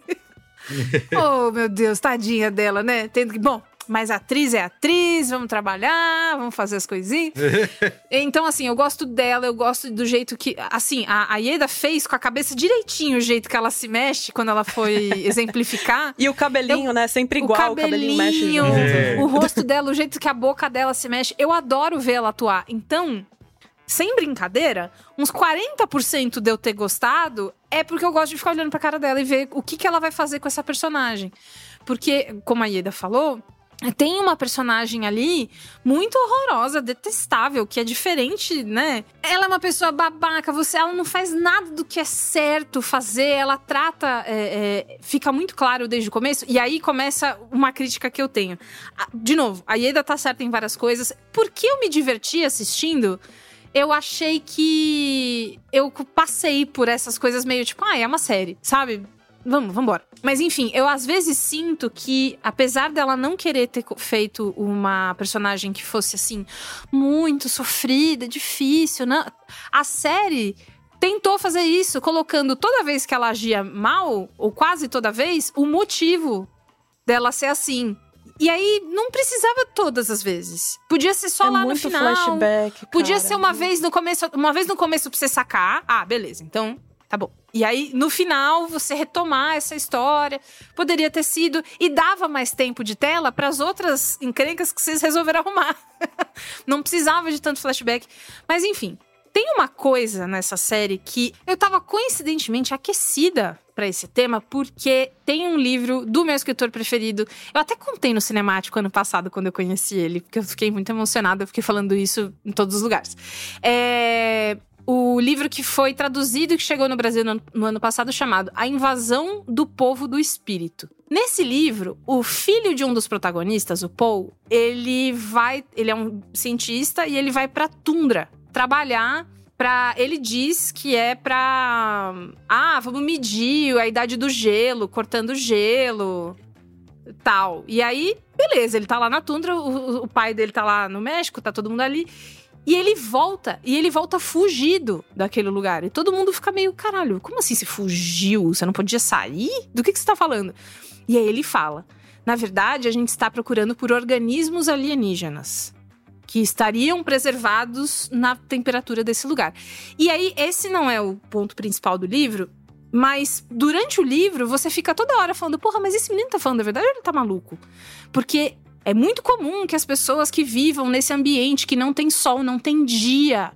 Oh, meu Deus, tadinha dela, né? Tendo que... Bom... Mas atriz é atriz, vamos trabalhar, vamos fazer as coisinhas. Então, assim, eu gosto dela, eu gosto do jeito que... Assim, a, a Ieda fez com a cabeça direitinho o jeito que ela se mexe quando ela foi exemplificar. E o cabelinho, eu, né? Sempre igual, o cabelinho, o cabelinho mexe. É. O rosto dela, o jeito que a boca dela se mexe. Eu adoro ver ela atuar. Então, sem brincadeira, uns quarenta por cento de eu ter gostado é porque eu gosto de ficar olhando pra cara dela e ver o que, que ela vai fazer com essa personagem. Porque, como a Ieda falou... Tem uma personagem ali muito horrorosa, detestável, que é diferente, né? Ela é uma pessoa babaca, você, ela não faz nada do que é certo fazer, ela trata... É, é, fica muito claro desde o começo, e aí começa uma crítica que eu tenho. De novo, a Ieda tá certa em várias coisas. Por que eu me diverti assistindo... Eu achei que eu passei por essas coisas meio tipo, ah, é uma série, sabe? Vamos, vamos embora. Mas enfim, eu às vezes sinto que, apesar dela não querer ter feito uma personagem que fosse assim, muito sofrida, difícil, não, a série tentou fazer isso, colocando toda vez que ela agia mal, ou quase toda vez, o motivo dela ser assim. E aí, não precisava todas as vezes. Podia ser só é lá no final. Flashback, podia cara. ser uma vez no começo, uma vez no começo pra você sacar. Ah, beleza, então tá bom. E aí, no final, você retomar essa história. Poderia ter sido. E dava mais tempo de tela pras outras encrencas que vocês resolveram arrumar. Não precisava de tanto flashback. Mas enfim, tem uma coisa nessa série que eu tava coincidentemente aquecida para esse tema, porque tem um livro do meu escritor preferido. Eu até contei no Cinemático ano passado, quando eu conheci ele, porque eu fiquei muito emocionada, eu fiquei falando isso em todos os lugares. É... O livro que foi traduzido e que chegou no Brasil no, no ano passado, chamado A Invasão do Povo do Espírito. Nesse livro, o filho de um dos protagonistas, o Paul, ele vai... Ele é um cientista e ele vai pra tundra trabalhar. Pra, ele diz que é pra... Ah, vamos medir a idade do gelo, cortando gelo, tal. E aí, beleza, ele tá lá na tundra, o, o pai dele tá lá no México, tá todo mundo ali. E ele volta, e ele volta fugido daquele lugar. E todo mundo fica meio, caralho, como assim você fugiu? Você não podia sair? Do que, que você tá falando? E aí ele fala, na verdade, a gente está procurando por organismos alienígenas que estariam preservados na temperatura desse lugar. E aí, esse não é o ponto principal do livro, mas durante o livro, você fica toda hora falando, porra, mas esse menino tá falando a verdade ou ele tá maluco? Porque é muito comum que as pessoas que vivam nesse ambiente, que não tem sol, não tem dia,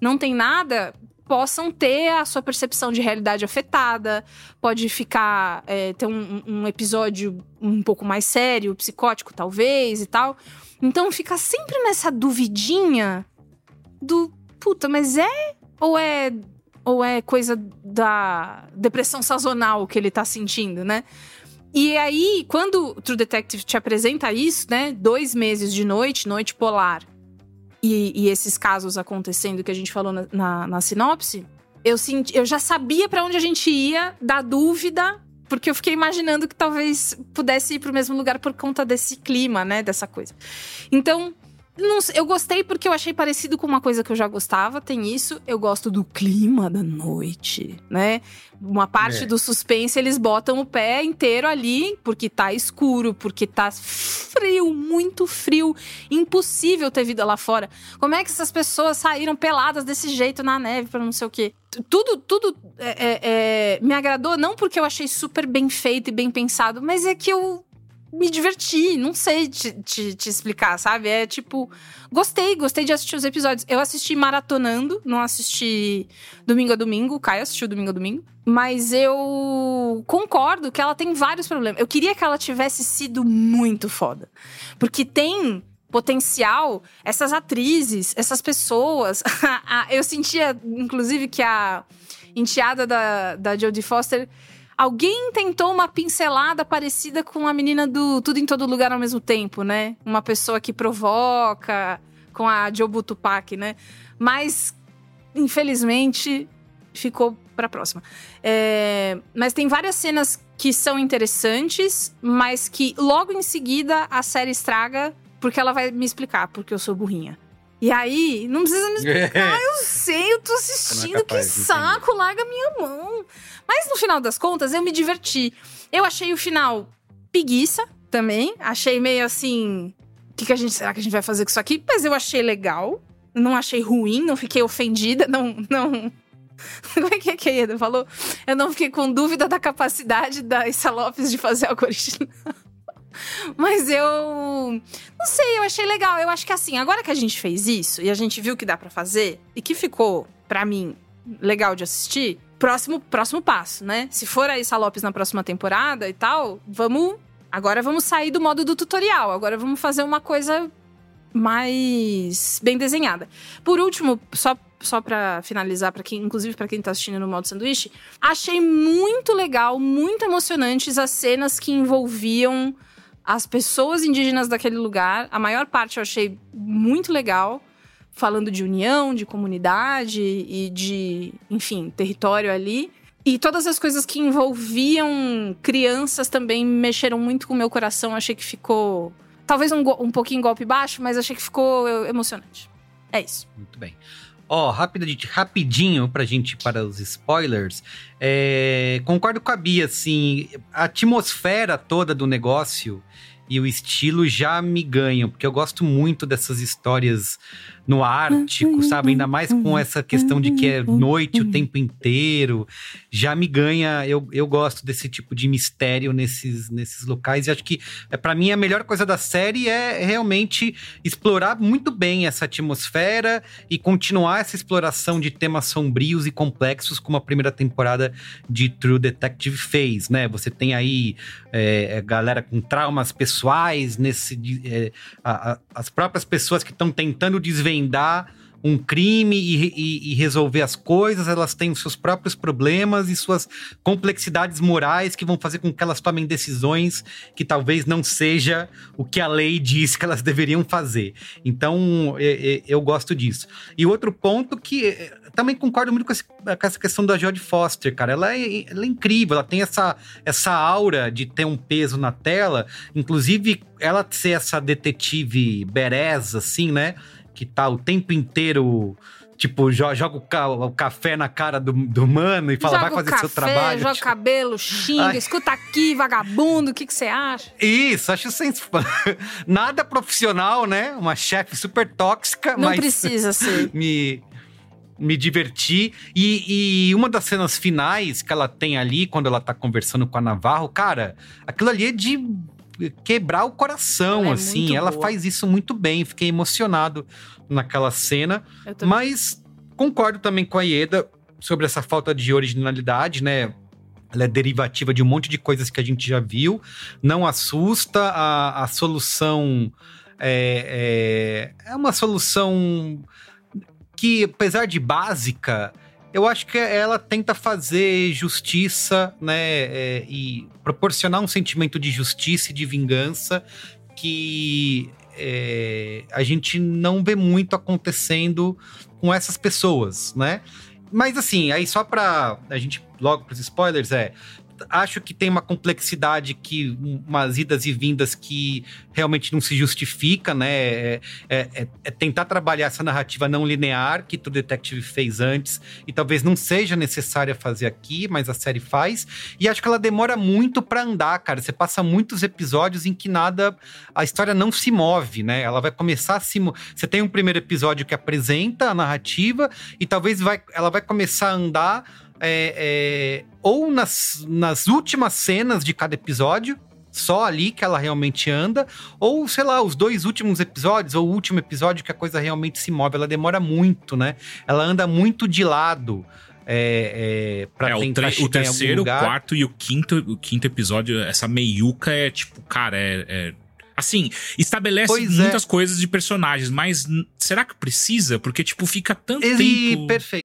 não tem nada, possam ter a sua percepção de realidade afetada, pode ficar, é, ter um, um episódio um pouco mais sério, psicótico talvez e tal... Então fica sempre nessa duvidinha do... Puta, mas é? Ou é, ou é coisa da depressão sazonal que ele tá sentindo, né? E aí, quando o True Detective te apresenta isso, né? Dois meses de noite, noite polar. E, e esses casos acontecendo que a gente falou na, na, na sinopse. Eu, senti, eu já sabia pra onde a gente ia, da dúvida... Porque eu fiquei imaginando que talvez pudesse ir pro mesmo lugar por conta desse clima, né? Dessa coisa. Então, não sei, eu gostei porque eu achei parecido com uma coisa que eu já gostava. Tem isso. Eu gosto do clima da noite, né? Uma parte é. do suspense, eles botam o pé inteiro ali. Porque tá escuro, porque tá frio, muito frio. Impossível ter vida lá fora. Como é que essas pessoas saíram peladas desse jeito na neve pra não sei o quê? Tudo, tudo é, é, é, me agradou, não porque eu achei super bem feito e bem pensado, mas é que eu me diverti, não sei te, te, te explicar, sabe? É tipo, gostei, gostei de assistir os episódios. Eu assisti maratonando, não assisti domingo a domingo, o Caio assistiu domingo a domingo, mas eu concordo que ela tem vários problemas. Eu queria que ela tivesse sido muito foda, porque tem... potencial, essas atrizes, essas pessoas. Eu sentia, inclusive, que a enteada da, da Jodie Foster, alguém tentou uma pincelada parecida com a menina do Tudo em Todo Lugar ao Mesmo Tempo, né? Uma pessoa que provoca, com a Jobu Tupac, né? Mas, infelizmente, ficou pra próxima. É, mas tem várias cenas que são interessantes, mas que logo em seguida a série estraga. Porque ela vai me explicar, porque eu sou burrinha. E aí, não precisa me explicar, eu sei, eu tô assistindo, é que saco, larga minha mão. Mas no final das contas, eu me diverti. Eu achei o final preguiça também, achei meio assim... O que, que a gente, será que a gente vai fazer com isso aqui? Mas eu achei legal, não achei ruim, não fiquei ofendida, não... não... Como é que a Ieda falou? Eu não fiquei com dúvida da capacidade da Issa López de fazer algo original. Mas eu... Não sei, eu achei legal. Eu acho que assim, agora que a gente fez isso e a gente viu que dá pra fazer e que ficou, pra mim, legal de assistir, próximo, próximo passo, né? Se for a Issa López na próxima temporada e tal, vamos Agora vamos sair do modo do tutorial. Agora vamos fazer uma coisa mais bem desenhada. Por último, só, só pra finalizar, pra quem, inclusive pra quem tá assistindo no modo sanduíche, achei muito legal, muito emocionantes as cenas que envolviam as pessoas indígenas daquele lugar. A maior parte eu achei muito legal, falando de união, de comunidade e de, enfim, território ali. E todas as coisas que envolviam crianças também mexeram muito com o meu coração. Achei que ficou... Talvez um, um pouquinho golpe baixo, mas achei que ficou emocionante. É isso. Muito bem. Ó, oh, rapidinho pra gente ir para os spoilers. É, concordo com a Bia, assim, a atmosfera toda do negócio e o estilo já me ganham, porque eu gosto muito dessas histórias no Ártico, sabe? Ainda mais com essa questão de que é noite o tempo inteiro. Já me ganha, eu, eu gosto desse tipo de mistério nesses, nesses locais. E acho que, pra mim, a melhor coisa da série é realmente explorar muito bem essa atmosfera e continuar essa exploração de temas sombrios e complexos, como a primeira temporada de True Detective fez, né? Você tem aí é, galera com traumas pessoais, nesse, é, a, a, as próprias pessoas que estão tentando desvendar dar um crime e, e, e resolver as coisas, elas têm os seus próprios problemas e suas complexidades morais que vão fazer com que elas tomem decisões que talvez não seja o que a lei diz que elas deveriam fazer. Então, eu, eu gosto disso. E outro ponto que também concordo muito com, esse, com essa questão da Jodie Foster, cara. Ela é, ela é incrível, ela tem essa, essa aura de ter um peso na tela, inclusive ela ser essa detetive bereza, assim, né? Que tá o tempo inteiro, tipo, joga o, ca- o café na cara do, do mano e fala, joga vai fazer café, seu trabalho. Joga o tipo... cabelo, xinga, ai, escuta aqui, vagabundo, o que que você acha? Isso, acho sem... nada profissional, né? Uma chefe super tóxica, não mas... Não precisa ser. me... me diverti, e, e uma das cenas finais que ela tem ali, quando ela tá conversando com a Navarro, cara, aquilo ali é de... quebrar o coração, ela assim. É ela boa. Faz isso muito bem. Fiquei emocionado naquela cena. Mas concordo também com a Ieda sobre essa falta de originalidade, né? Ela é derivativa de um monte de coisas que a gente já viu. Não assusta. A, a solução é, é, é uma solução que, apesar de básica... Eu acho que ela tenta fazer justiça, né, é, e proporcionar um sentimento de justiça e de vingança que é, a gente não vê muito acontecendo com essas pessoas, né? Mas assim, aí só pra a gente logo pros spoilers, é... Acho que tem uma complexidade, que umas idas e vindas que realmente não se justifica, né? É, é, é tentar trabalhar essa narrativa não linear que True Detective fez antes e talvez não seja necessária fazer aqui, mas a série faz. E acho que ela demora muito pra andar, cara. Você passa muitos episódios em que nada... A história não se move, né? Ela vai começar a se... Mo- Você tem um primeiro episódio que apresenta a narrativa e talvez vai, ela vai começar a andar... É, é, ou nas, nas últimas cenas de cada episódio, só ali que ela realmente anda, ou, sei lá, os dois últimos episódios, ou o último episódio que a coisa realmente se move. Ela demora muito, né? Ela anda muito de lado. É, é, pra é o, tre- o terceiro, o quarto e o quinto, o quinto episódio, essa meiuca é tipo, cara, é... é... Assim, estabelece pois muitas é. coisas de personagens, mas n- será que precisa? Porque, tipo, fica tanto Ele... tempo... Perfeito.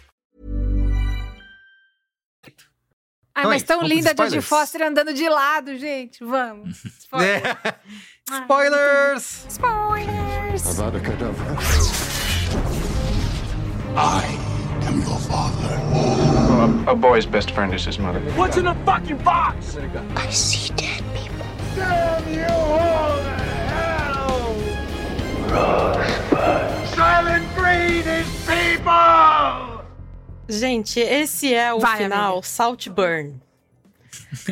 Ai, mas tão linda a Jodie Foster andando de lado, gente. Vamos. Spoiler. É. Spoilers! Spoilers! I am your father. Well, a, a boy's best friend is his mother. What's in the fucking box? I see dead people. Damn you all to hell! Rosebud. Silent Green is people! Gente, esse é o Vai, final amiga. Salt Burn.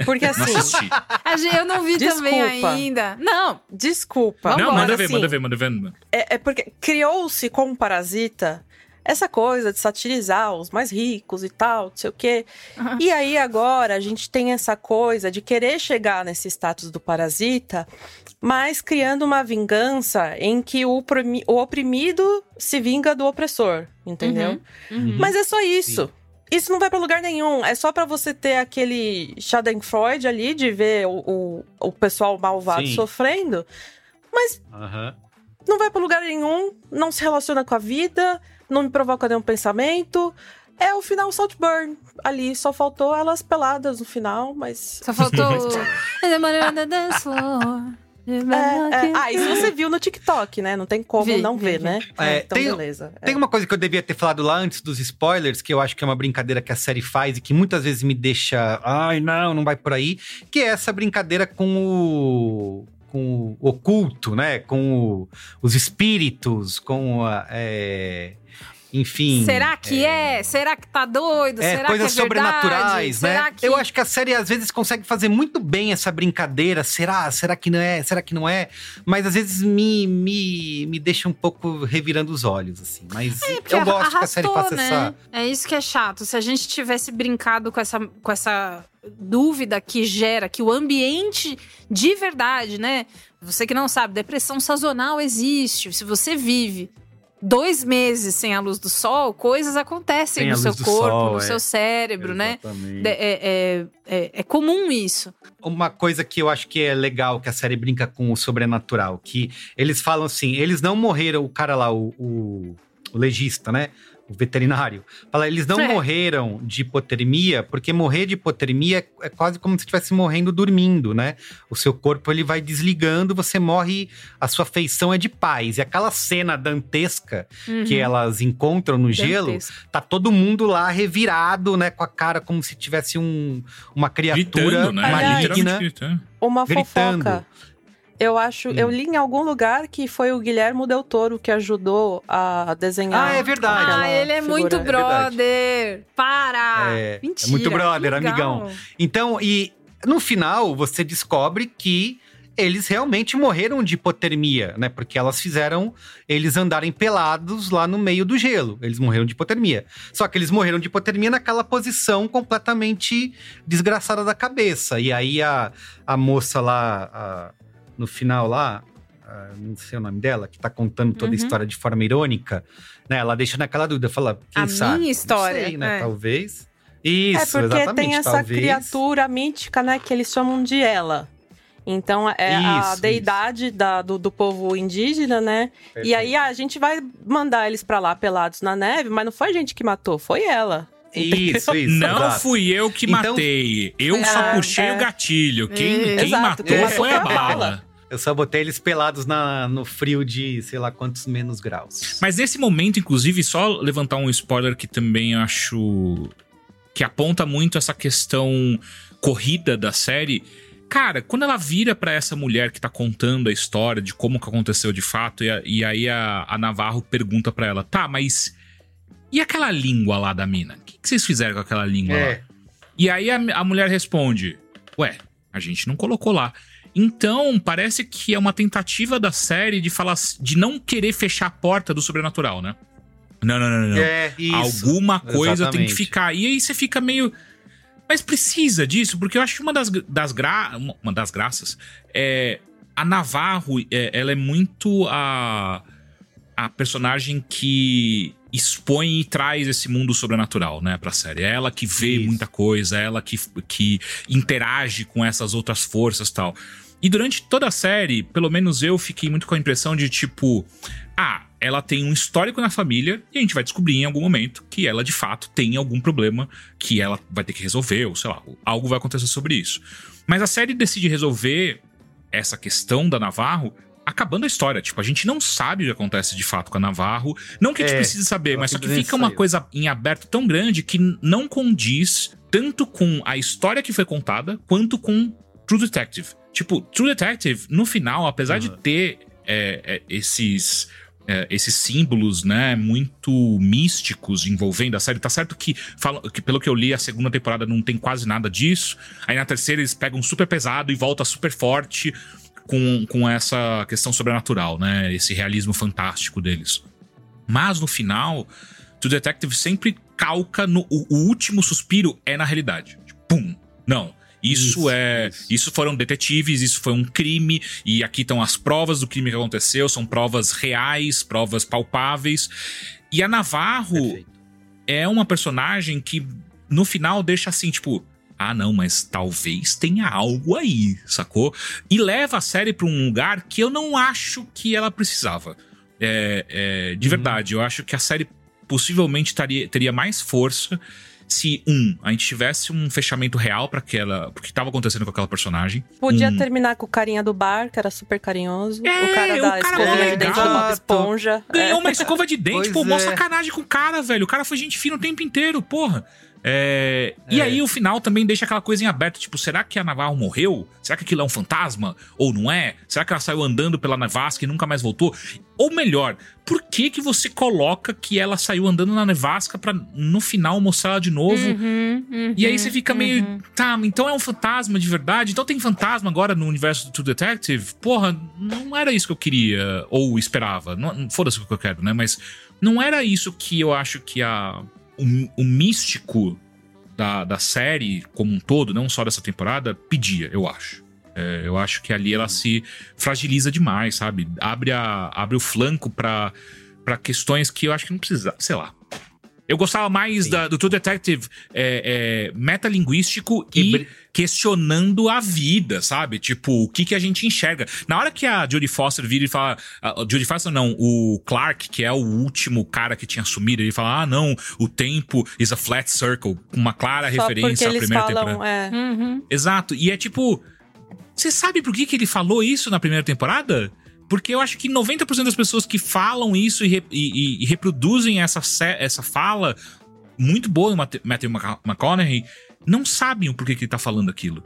Porque assim... eu não vi desculpa. também ainda. Não, desculpa. Não, Vambora, manda ver, assim, manda ver, manda ver, manda ver. É, é porque criou-se com o Parasita essa coisa de satirizar os mais ricos e tal, não sei o quê. Uhum. E aí agora a gente tem essa coisa de querer chegar nesse status do Parasita, mas criando uma vingança em que o oprimido se vinga do opressor, entendeu? Uhum. Uhum. Mas é só isso. Sim. Isso não vai pra lugar nenhum. É só pra você ter aquele schadenfreude ali de ver o, o, o pessoal malvado Sim. sofrendo. Mas uhum. não vai pra lugar nenhum, não se relaciona com a vida, não me provoca nenhum pensamento. É o final Salt Burn ali. Só faltou elas peladas no final, mas... Só faltou... É, é. Ah, isso você viu no TikTok, né? Não tem como vi, não vi, ver, vi. né? É, então, tem, beleza. Tem é. uma coisa que eu devia ter falado lá antes dos spoilers, que eu acho que é uma brincadeira que a série faz e que muitas vezes me deixa... Ai, não, não vai por aí. Que é essa brincadeira com o... com o oculto, né? Com o, os espíritos, com a... É... Enfim... Será que é? é? Será que tá doido? É, Será coisas que é sobrenaturais, verdade? né? Que... Eu acho que a série, às vezes, consegue fazer muito bem essa brincadeira. Será? Será que não é? Será que não é? Mas, às vezes, me, me, me deixa um pouco revirando os olhos, assim. Mas é, eu gosto arrastou, que a série faça né? essa... É isso que é chato. Se a gente tivesse brincado com essa... Com essa... dúvida que gera, que o ambiente de verdade, né? Você que não sabe, depressão sazonal existe. Se você vive dois meses sem a luz do sol, coisas acontecem sem no seu corpo, sol, no é. seu cérebro, Exatamente. né? É, é, é, é comum isso. Uma coisa que eu acho que é legal, que a série brinca com o sobrenatural, que eles falam assim, eles não morreram, o cara lá, o, o, o legista, né? O veterinário, fala, eles não é. morreram de hipotermia, porque morrer de hipotermia é quase como se estivesse morrendo dormindo, né? O seu corpo, ele vai desligando, você morre, a sua feição é de paz. E aquela cena dantesca uhum. que elas encontram no Dantesco. gelo, tá todo mundo lá revirado, né? Com a cara como se tivesse um, uma criatura Gritando, né? maligna. É. Uma gritando. fofoca. Eu acho, hum. eu li em algum lugar que foi o Guillermo del Toro que ajudou a desenhar. Ah, é verdade. Ah, ele é figura. muito brother. É Para! É, Mentira. É muito brother, amigão. Então, e no final, você descobre que eles realmente morreram de hipotermia, né? Porque elas fizeram eles andarem pelados lá no meio do gelo. Eles morreram de hipotermia. Só que eles morreram de hipotermia naquela posição completamente desgraçada da cabeça. E aí, a, a moça lá... A, no final lá, não sei o nome dela, que tá contando toda uhum. a história de forma irônica, né? Ela deixa naquela dúvida, fala, quem a sabe? A minha história. Não sei, né? É. Talvez. Isso, é porque exatamente, tem essa talvez. criatura mítica, né, que eles chamam de ela. Então, é isso, a deidade da, do, do povo indígena, né? Perfeito. E aí, a gente vai mandar eles pra lá pelados na neve, mas não foi a gente que matou, foi ela. Isso, isso. Não exato. fui eu que então, matei, eu é, só puxei é. o gatilho. Quem, é. quem exato, matou quem foi a bala. Eu só botei eles pelados na, no frio de, sei lá, quantos menos graus. Mas nesse momento, inclusive, só levantar um spoiler que também acho... que aponta muito essa questão corrida da série. Cara, quando ela vira pra essa mulher que tá contando a história de como que aconteceu de fato, e, a, e aí a, a Navarro pergunta pra ela, tá, mas e aquela língua lá da mina? O que, que vocês fizeram com aquela língua é. lá? E aí a, a mulher responde, ué, a gente não colocou lá. Então, parece que é uma tentativa da série de falar, de não querer fechar a porta do sobrenatural, né? Não, não, não, não. É, isso. Alguma coisa Exatamente. tem que ficar. E aí você fica meio... Mas precisa disso, porque eu acho que uma das, das, gra... uma das graças é... A Navarro, é, ela é muito a... a personagem que expõe e traz esse mundo sobrenatural, né, pra série. É ela que vê Isso. muita coisa, é ela que, que interage com essas outras forças e tal. E durante toda a série, pelo menos eu fiquei muito com a impressão de tipo... Ah, ela tem um histórico na família e a gente vai descobrir em algum momento que ela, de fato, tem algum problema que ela vai ter que resolver, ou sei lá, algo vai acontecer sobre isso. Mas a série decide resolver essa questão da Navarro acabando a história. Tipo, a gente não sabe o que acontece de fato com a Navarro. Não que é, a gente precise saber, mas só que fica uma coisa em aberto tão grande que não condiz tanto com a história que foi contada, quanto com True Detective. Tipo, True Detective, no final, apesar uhum. de ter é, é, esses... É, esses símbolos, né, muito místicos envolvendo a série. Tá certo que, fala, que, pelo que eu li, a segunda temporada não tem quase nada disso. Aí na terceira eles pegam super pesado e volta super forte com, com essa questão sobrenatural, né? Esse realismo fantástico deles. Mas no final, True Detective sempre calca no... O, o último suspiro é na realidade. Pum! Não. Isso, isso é. Isso. isso foram detetives, isso foi um crime, e aqui estão as provas do crime que aconteceu, são provas reais, provas palpáveis. E a Navarro Perfeito. é uma personagem que no final deixa assim, tipo, ah, não, mas talvez tenha algo aí, sacou? E leva a série pra um lugar que eu não acho que ela precisava. É, é, de hum. verdade, eu acho que a série possivelmente taria, teria mais força. Se, um, a gente tivesse um fechamento real para aquela, pro que tava acontecendo com aquela personagem. Podia um... terminar com o carinha do bar, que era super carinhoso. É, o cara da o cara escova de dente de uma esponja. Ganhou é. uma escova de dente, pois pô, é. mó sacanagem com o cara, velho. O cara foi gente fina o tempo inteiro, porra. É... É. E aí o final também deixa aquela coisa em aberto, tipo, será que a Navarro morreu? Será que aquilo é um fantasma? Ou não é? Será que ela saiu andando pela nevasca e nunca mais voltou? Ou melhor, por que que você coloca que ela saiu andando na nevasca pra no final mostrar ela de novo? Uhum, uhum, e aí você fica uhum. meio, tá, então é um fantasma de verdade? Então tem fantasma agora no universo do True Detective? Porra, não era isso que eu queria ou esperava, não, foda-se o que eu quero, né? Mas não era isso que eu acho que a... O, o místico da, da série como um todo, não só dessa temporada, pedia, eu acho. É, eu acho que ali ela se fragiliza demais, sabe? Abre, a, abre o flanco pra, pra questões que eu acho que não precisava, sei lá. Eu gostava mais da, do True Detective é, é, metalinguístico que e br- questionando a vida, sabe? Tipo, o que, que a gente enxerga. Na hora que a Jodie Foster vira e fala... A Jodie Foster não, o Clark, que é o último cara que tinha sumido, ele fala, ah, não, o tempo is a flat circle. Uma clara Só referência à primeira falam, temporada. É. Uhum. Exato, e é tipo... Você sabe por que, que ele falou isso na primeira temporada? Porque eu acho que noventa por cento das pessoas que falam isso e, re, e, e reproduzem essa, essa fala muito boa em Matthew McConaughey não sabem o porquê que ele tá falando aquilo.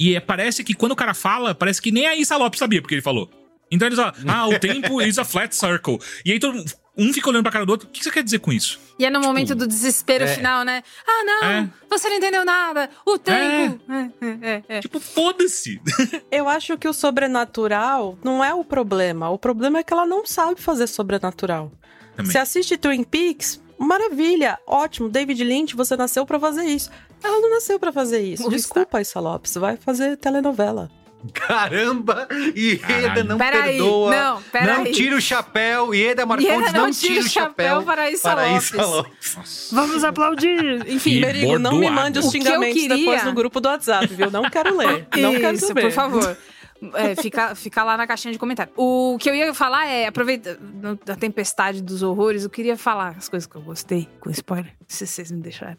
E é, parece que quando o cara fala, parece que nem a Issa López sabia porque ele falou. Então eles falam, ah, o tempo is a flat circle. E aí todo mundo... Um fica olhando pra cara do outro, o que você quer dizer com isso? E é no tipo, momento do desespero é. final, né? Ah, não, é. você não entendeu nada, o tempo... É. É, é, é. Tipo, foda-se! Eu acho que o sobrenatural não é o problema. O problema é que ela não sabe fazer sobrenatural. Também. Você assiste Twin Peaks, maravilha, ótimo, David Lynch, você nasceu pra fazer isso. Ela não nasceu pra fazer isso. Ufa. Desculpa, Issa López, vai fazer telenovela. Caramba! Ieda não pera perdoa. Aí, não, pera não aí. Tira o chapéu. Ieda Marcondes não, não tira o chapéu para Issa López. López. Vamos aplaudir. Enfim, Merigo, não me mande os xingamentos que queria... depois no grupo do WhatsApp, viu? Não quero ler. Não quero Isso, saber. Por favor. É, fica, fica lá na caixinha de comentário. O que eu ia falar é, aproveita a tempestade dos horrores, eu queria falar as coisas que eu gostei, com spoiler, se vocês me deixarem.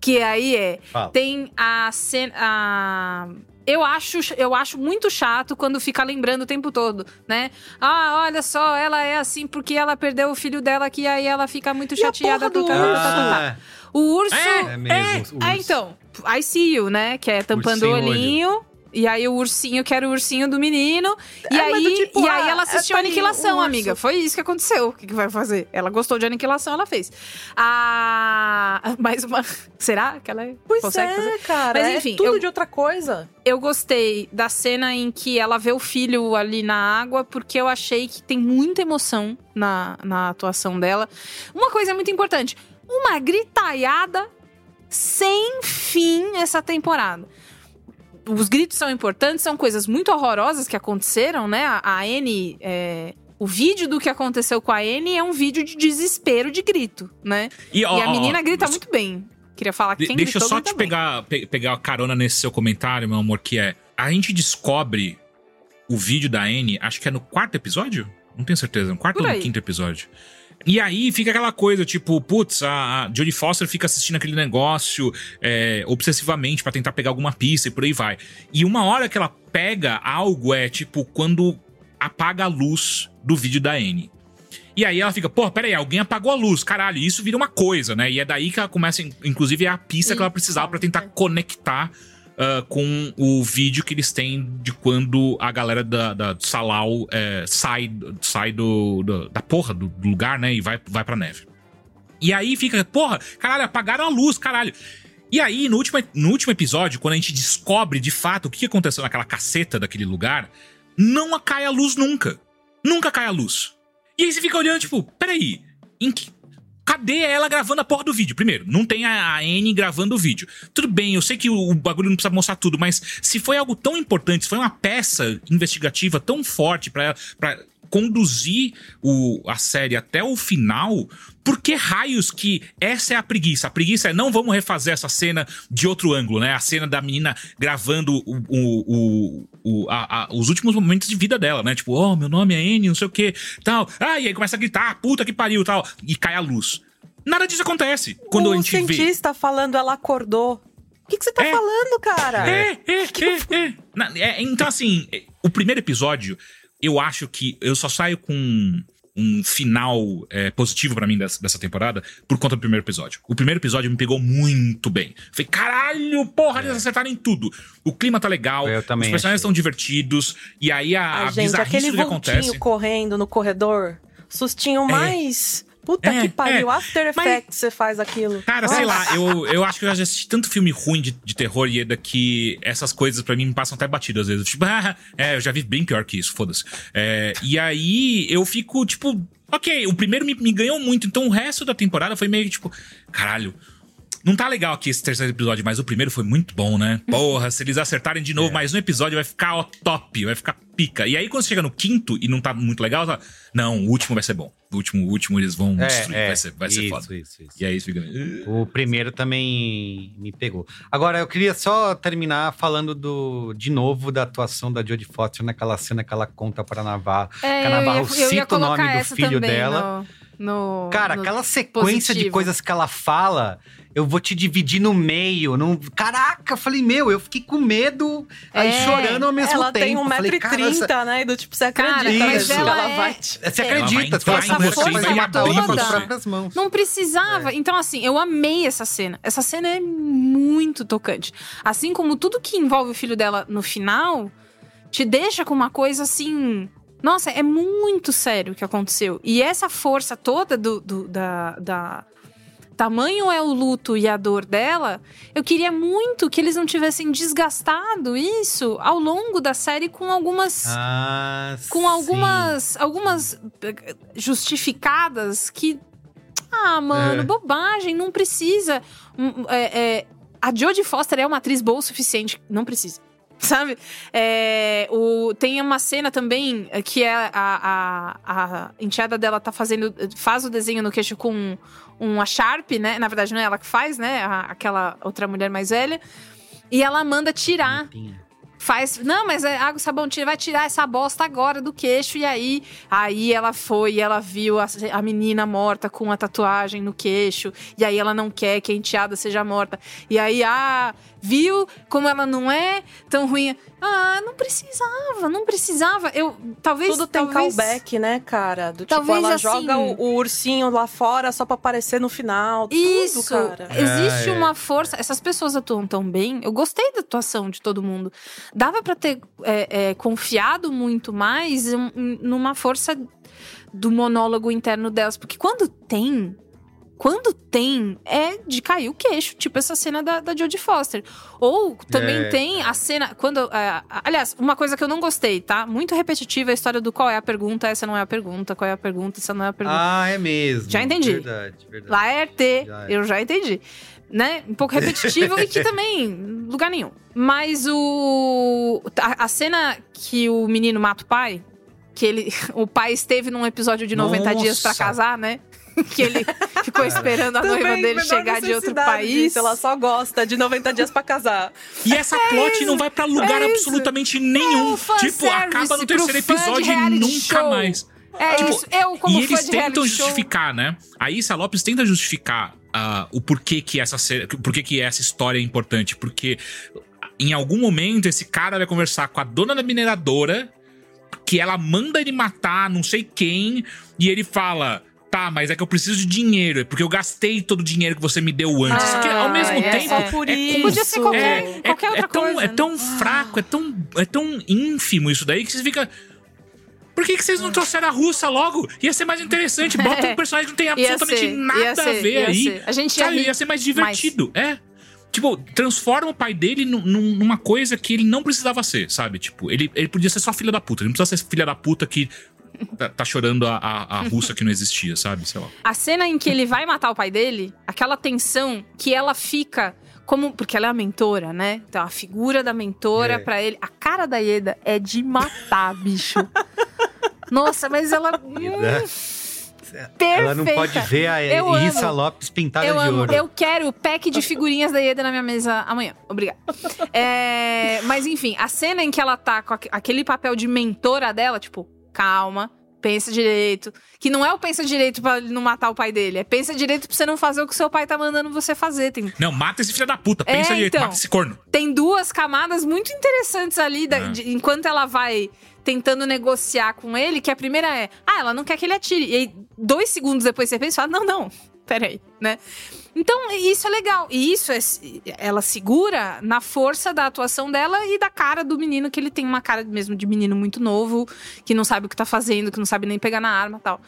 Que aí é, Fala. tem a cena... A... Eu acho, eu acho muito chato quando fica lembrando o tempo todo, né? Ah, olha só, ela é assim porque ela perdeu o filho dela, que aí ela fica muito chateada. Por causa ah. O urso... É, é mesmo, é, urso. Ah, então, I see you, né? Que é tampando o olhinho... Olho. E aí o ursinho, que era o ursinho do menino. É, e, aí, do tipo, e aí ela assistiu é, tá Aniquilação, amiga. Foi isso que aconteceu. O que, que vai fazer? Ela gostou de Aniquilação, ela fez. Ah, mais uma... Será que ela é? Pois consegue é, fazer? Cara. Mas enfim, é tudo eu, de outra coisa. Eu gostei da cena em que ela vê o filho ali na água. Porque eu achei que tem muita emoção na, na atuação dela. Uma coisa muito importante. Uma gritaiada sem fim essa temporada. Os gritos são importantes, são coisas muito horrorosas que aconteceram, né? A, a Annie... É... O vídeo do que aconteceu com a Annie é um vídeo de desespero de grito, né? E, ó, e a menina ó, ó, grita mas... muito bem. Queria falar que quem Deixa eu só te pegar, pe- pegar a carona nesse seu comentário, meu amor, que é... A gente descobre o vídeo da Annie, acho que é no quarto episódio Não tenho certeza. No quarto ou no quinto episódio. E aí fica aquela coisa, tipo, putz, a Jodie Foster fica assistindo aquele negócio é, obsessivamente pra tentar pegar alguma pista e por aí vai. E uma hora que ela pega algo é, tipo, quando apaga a luz do vídeo da Annie. E aí ela fica, pô, peraí, alguém apagou a luz, caralho, isso vira uma coisa, né? E é daí que ela começa, inclusive, a pista que ela precisava pra tentar conectar uh, com o vídeo que eles têm de quando a galera da, da Salau é, sai, sai do, do, da porra do, do lugar, né? E vai, vai pra neve. E aí fica, porra, caralho, apagaram a luz, caralho. E aí, no último, no último episódio, quando a gente descobre, de fato, o que aconteceu naquela caceta daquele lugar, não cai a luz nunca. Nunca cai a luz. E aí você fica olhando, tipo, peraí, em que... cadê ela gravando a porra do vídeo? Primeiro, não tem a Annie gravando o vídeo. Tudo bem, eu sei que o bagulho não precisa mostrar tudo, mas se foi algo tão importante, se foi uma peça investigativa tão forte pra, pra conduzir o, a série até o final, por que raios que essa é a preguiça? A preguiça é não vamos refazer essa cena de outro ângulo, né? A cena da menina gravando o, o, o, a, a, os últimos momentos de vida dela, né? Tipo, oh, meu nome é Annie, não sei o que, tal. Ah, e aí começa a gritar, puta que pariu, tal. E cai a luz. Nada disso acontece quando o a gente vê. O cientista falando, ela acordou. O que, que você tá é, falando, cara? É, é, é, que é, eu... é. Na, é. Então, assim, o primeiro episódio, eu acho que eu só saio com um final é, positivo pra mim dessa, dessa temporada por conta do primeiro episódio. O primeiro episódio me pegou muito bem. Falei, caralho, porra, é. eles acertaram em tudo. O clima tá legal, os personagens achei. estão divertidos. E aí a, a, a gente, bizarrice do que acontece. Aquele correndo no corredor, sustinho é. mais... Puta é, que pariu, é. After Effects você faz aquilo. Cara, Nossa. sei lá, eu, eu acho que eu já assisti tanto filme ruim de, de terror, Ieda, que essas coisas pra mim me passam até batidas às vezes. Tipo, ah, é, eu já vi bem pior que isso, foda-se. É, e aí eu fico, tipo, ok, o primeiro me, me ganhou muito, então o resto da temporada foi meio que tipo, caralho, não tá legal aqui esse terceiro episódio, mas o primeiro foi muito bom, né? Porra, se eles acertarem de novo é. mais um episódio, vai ficar ó, top, vai ficar pica. E aí quando você chega no quinto e não tá muito legal, tá... não, o último vai ser bom. O último, o último eles vão é, destruir, é. vai ser, vai isso, ser foda. Isso, isso. E aí fica... O primeiro também me pegou. Agora, eu queria só terminar falando do, de novo da atuação da Jodie Foster naquela cena que ela conta pra Navarro. É, Navarro cita o nome do filho dela. No, no, Cara, no aquela sequência positivo. de coisas que ela fala... Eu vou te dividir no meio. Não... Caraca, eu falei, meu, eu fiquei com medo. É, aí chorando ao mesmo ela tempo. Ela tem um metro e trinta, né? E do tipo, você acredita. Mas ela é... vai te... Você é. acredita. Ela vai entrar em você e matar com as próprias mãos. Não precisava. É. Então, assim, eu amei essa cena. Essa cena é muito tocante. Assim como tudo que envolve o filho dela no final, te deixa com uma coisa assim... Nossa, é muito sério o que aconteceu. E essa força toda do, do, da... da... tamanho é o luto e a dor dela, eu queria muito que eles não tivessem desgastado isso ao longo da série com algumas... Ah, com algumas, algumas justificadas que... Ah, mano, é. bobagem, não precisa. É, é, a Jodie Foster é uma atriz boa o suficiente, não precisa. Sabe? É, o, tem uma cena também que é a, a, a enteada dela tá fazendo, faz o desenho no queixo com uma Sharp, né? Na verdade, não é ela que faz, né? A, aquela outra mulher mais velha. E ela manda tirar. Faz, não, mas é água, sabão, tira, vai tirar essa bosta agora do queixo. E aí, aí ela foi e ela viu a, a menina morta com a tatuagem no queixo. E aí ela não quer que a enteada seja morta. E aí, ah, viu como ela não é tão ruim. Ah, não precisava, não precisava. Eu, talvez, Tudo tem talvez, callback, né, cara? Do tipo, ela assim, joga o, o ursinho lá fora só pra aparecer no final. Isso, tudo, cara. Existe é, uma é. força. Essas pessoas atuam tão bem. Eu gostei da atuação de todo mundo. Dava pra ter é, é, confiado muito mais numa força do monólogo interno delas. Porque quando tem... Quando tem, é de cair o queixo. Tipo essa cena da, da Jodie Foster. Ou também é. tem a cena... quando é, aliás, uma coisa que eu não gostei, tá? Muito repetitiva a história do qual é a pergunta, essa não é a pergunta. Qual é a pergunta, essa não é a pergunta. Ah, é mesmo. Já entendi. Verdade, verdade. Laerte, já é. eu já entendi. Né? Um pouco repetitivo e que também... Lugar nenhum. Mas o... A, a cena que o menino mata o pai... Que ele... O pai esteve num episódio de noventa Nossa. dias pra casar, né? Que ele ficou esperando a noiva dele chegar de outro país. Disso, ela só gosta de noventa dias pra casar. E essa é plot isso, não vai pra lugar é absolutamente isso. nenhum. É um tipo, acaba no terceiro episódio e nunca show. mais. É tipo, isso, eu como fã de reality show... E eles tentam justificar, né? A Issa López tenta justificar uh, o porquê que, essa, porquê que essa história é importante. Porque em algum momento esse cara vai conversar com a dona da mineradora, que ela manda ele matar não sei quem, e ele fala... Tá, mas é que eu preciso de dinheiro, é porque eu gastei todo o dinheiro que você me deu antes. Ah, só que ao mesmo é tempo. Só por é isso. Podia ser qualquer, é, qualquer é, outra é tão, coisa. É tão né? fraco, é tão, é tão ínfimo isso daí que vocês ficam. Por que, que vocês não trouxeram a russa logo? Ia ser mais interessante. Bota um personagem que não tem absolutamente ser, nada ser, a ver ia aí. Ser. A gente ia, ia ser mais divertido. Mas... É. Tipo, transforma o pai dele num, numa coisa que ele não precisava ser, sabe? Tipo, ele, ele podia ser só filha da puta. Ele não precisava ser filha da puta que. Tá, tá chorando a, a, a russa que não existia, sabe? Sei lá. A cena em que ele vai matar o pai dele, aquela tensão que ela fica como... Porque ela é a mentora, né? Então a figura da mentora é. Pra ele... A cara da Ieda é de matar, bicho. Nossa, mas ela... Perfeita. Ela não pode ver a eu Issa amo. López pintada eu de amo. Ouro. Eu quero o pack de figurinhas da Ieda na minha mesa amanhã. Obrigada. É, mas enfim, a cena em que ela tá com aquele papel de mentora dela, tipo... Calma, pensa direito. Que não é o pensa direito pra não matar o pai dele. É pensa direito pra você não fazer o que seu pai tá mandando você fazer. Tem... Não, mata esse filho da puta. Pensa é, então, direito, mata esse corno. Tem duas camadas muito interessantes ali. Da, é. de, enquanto ela vai tentando negociar com ele, que a primeira é... Ah, ela não quer que ele atire. E aí, dois segundos depois você pensa, não, não, peraí, né? Então, isso é legal. E isso, é, ela segura na força da atuação dela e da cara do menino, que ele tem uma cara mesmo de menino muito novo, que não sabe o que tá fazendo, que não sabe nem pegar na arma e tal.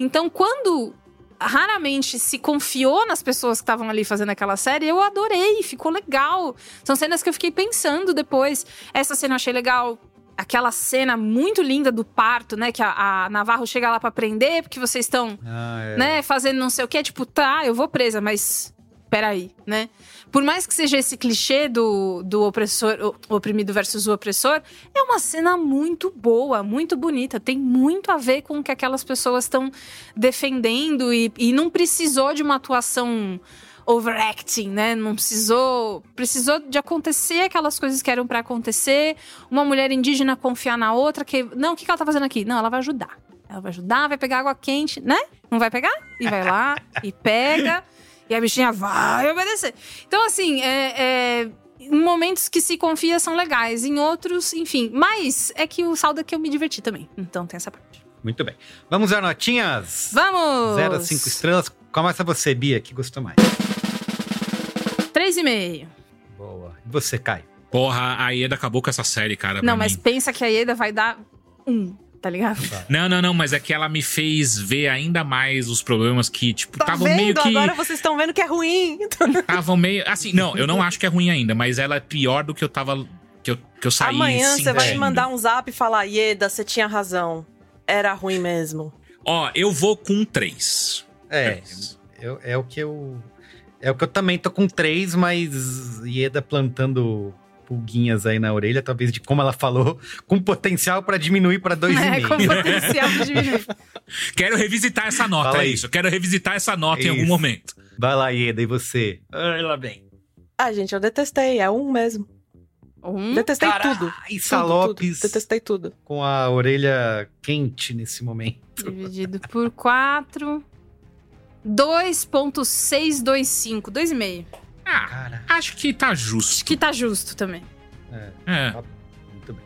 Então, quando raramente se confiou nas pessoas que estavam ali fazendo aquela série, eu adorei, ficou legal. São cenas que eu fiquei pensando depois. Essa cena eu achei legal. Aquela cena muito linda do parto, né? Que a, a Navarro chega lá pra prender, porque vocês estão, ah, é. né? Fazendo não sei o quê. Tipo, tá, eu vou presa, mas peraí, né? Por mais que seja esse clichê do, do opressor, o oprimido versus o opressor, é uma cena muito boa, muito bonita. Tem muito a ver com o que aquelas pessoas estão defendendo. E, e não precisou de uma atuação... overacting, né? Não precisou... Precisou de acontecer aquelas coisas que eram pra acontecer. Uma mulher indígena confiar na outra. Que, não, o que, que ela tá fazendo aqui? Não, ela vai ajudar. Ela vai ajudar, vai pegar água quente, né? Não vai pegar? E vai lá, e pega. E a bichinha vai obedecer. Então, assim, é, é, momentos que se confia são legais. Em outros, enfim. Mas é que o saldo é que eu me diverti também. Então, tem essa parte. Muito bem. Vamos às notinhas? Vamos! Zero a cinco estrelas. Começa você, Bia, que gostou mais. três e meio. Boa. E você, Caio? Porra, a Ieda acabou com essa série, cara. Não, mas mim. Pensa que a Ieda vai dar um, tá ligado? Não, não, não. Mas é que ela me fez ver ainda mais os problemas que, tipo, estavam tá meio que... Agora vocês estão vendo que é ruim. Estavam meio... Assim, não, eu não acho que é ruim ainda. Mas ela é pior do que eu tava... Que eu, que eu saí amanhã sentindo. Você vai me mandar um zap e falar, Ieda, você tinha razão. Era ruim mesmo. Ó, eu vou com três. É, eu, é o que eu... É o que eu também tô com três, mas Ieda plantando pulguinhas aí na orelha, talvez de como ela falou, com potencial pra diminuir pra dois é, e meio. É, com potencial pra diminuir. Quero revisitar essa nota, Fala é aí. isso. Quero revisitar essa nota é em algum momento. Vai lá, Ieda, e você? Olha bem. Ah, gente, eu detestei, é um mesmo. Um? Detestei Cara, tudo. Issa López. Detestei tudo. Com a orelha quente nesse momento. Dividido por quatro... dois ponto seiscentos e vinte e cinco, dois e meio. Ah, cara. Acho que tá justo. Acho que tá justo também. É, é. Tá, muito bem.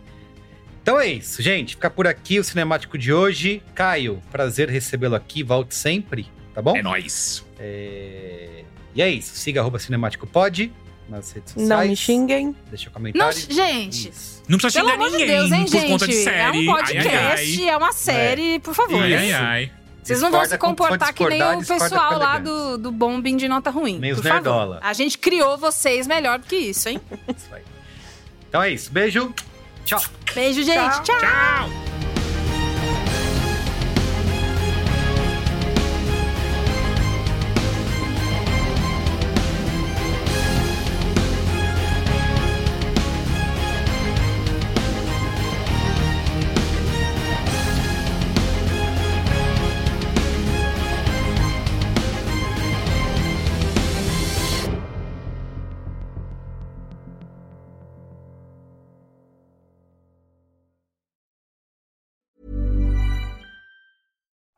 Então é isso, gente. Fica por aqui o Cinemático de hoje. Caio, prazer recebê-lo aqui. Volte sempre, tá bom? É nóis. É... E é isso. Siga arroba CinemáticoPod nas redes sociais. Não me xinguem. Deixa eu comentar. Não, gente. Isso. Não precisa xingar ninguém, de Deus, hein, por gente? Conta de série. É um podcast, ai, ai. É uma série, é. Por favor. Ai, ai, ai. Vocês não vão se comportar que nem o pessoal lá do, do bombing de nota ruim. Nem os nerdola. A gente criou vocês melhor do que isso, hein? Isso aí. Então é isso. Beijo. Tchau. Beijo, gente. Tchau. Tchau. Tchau.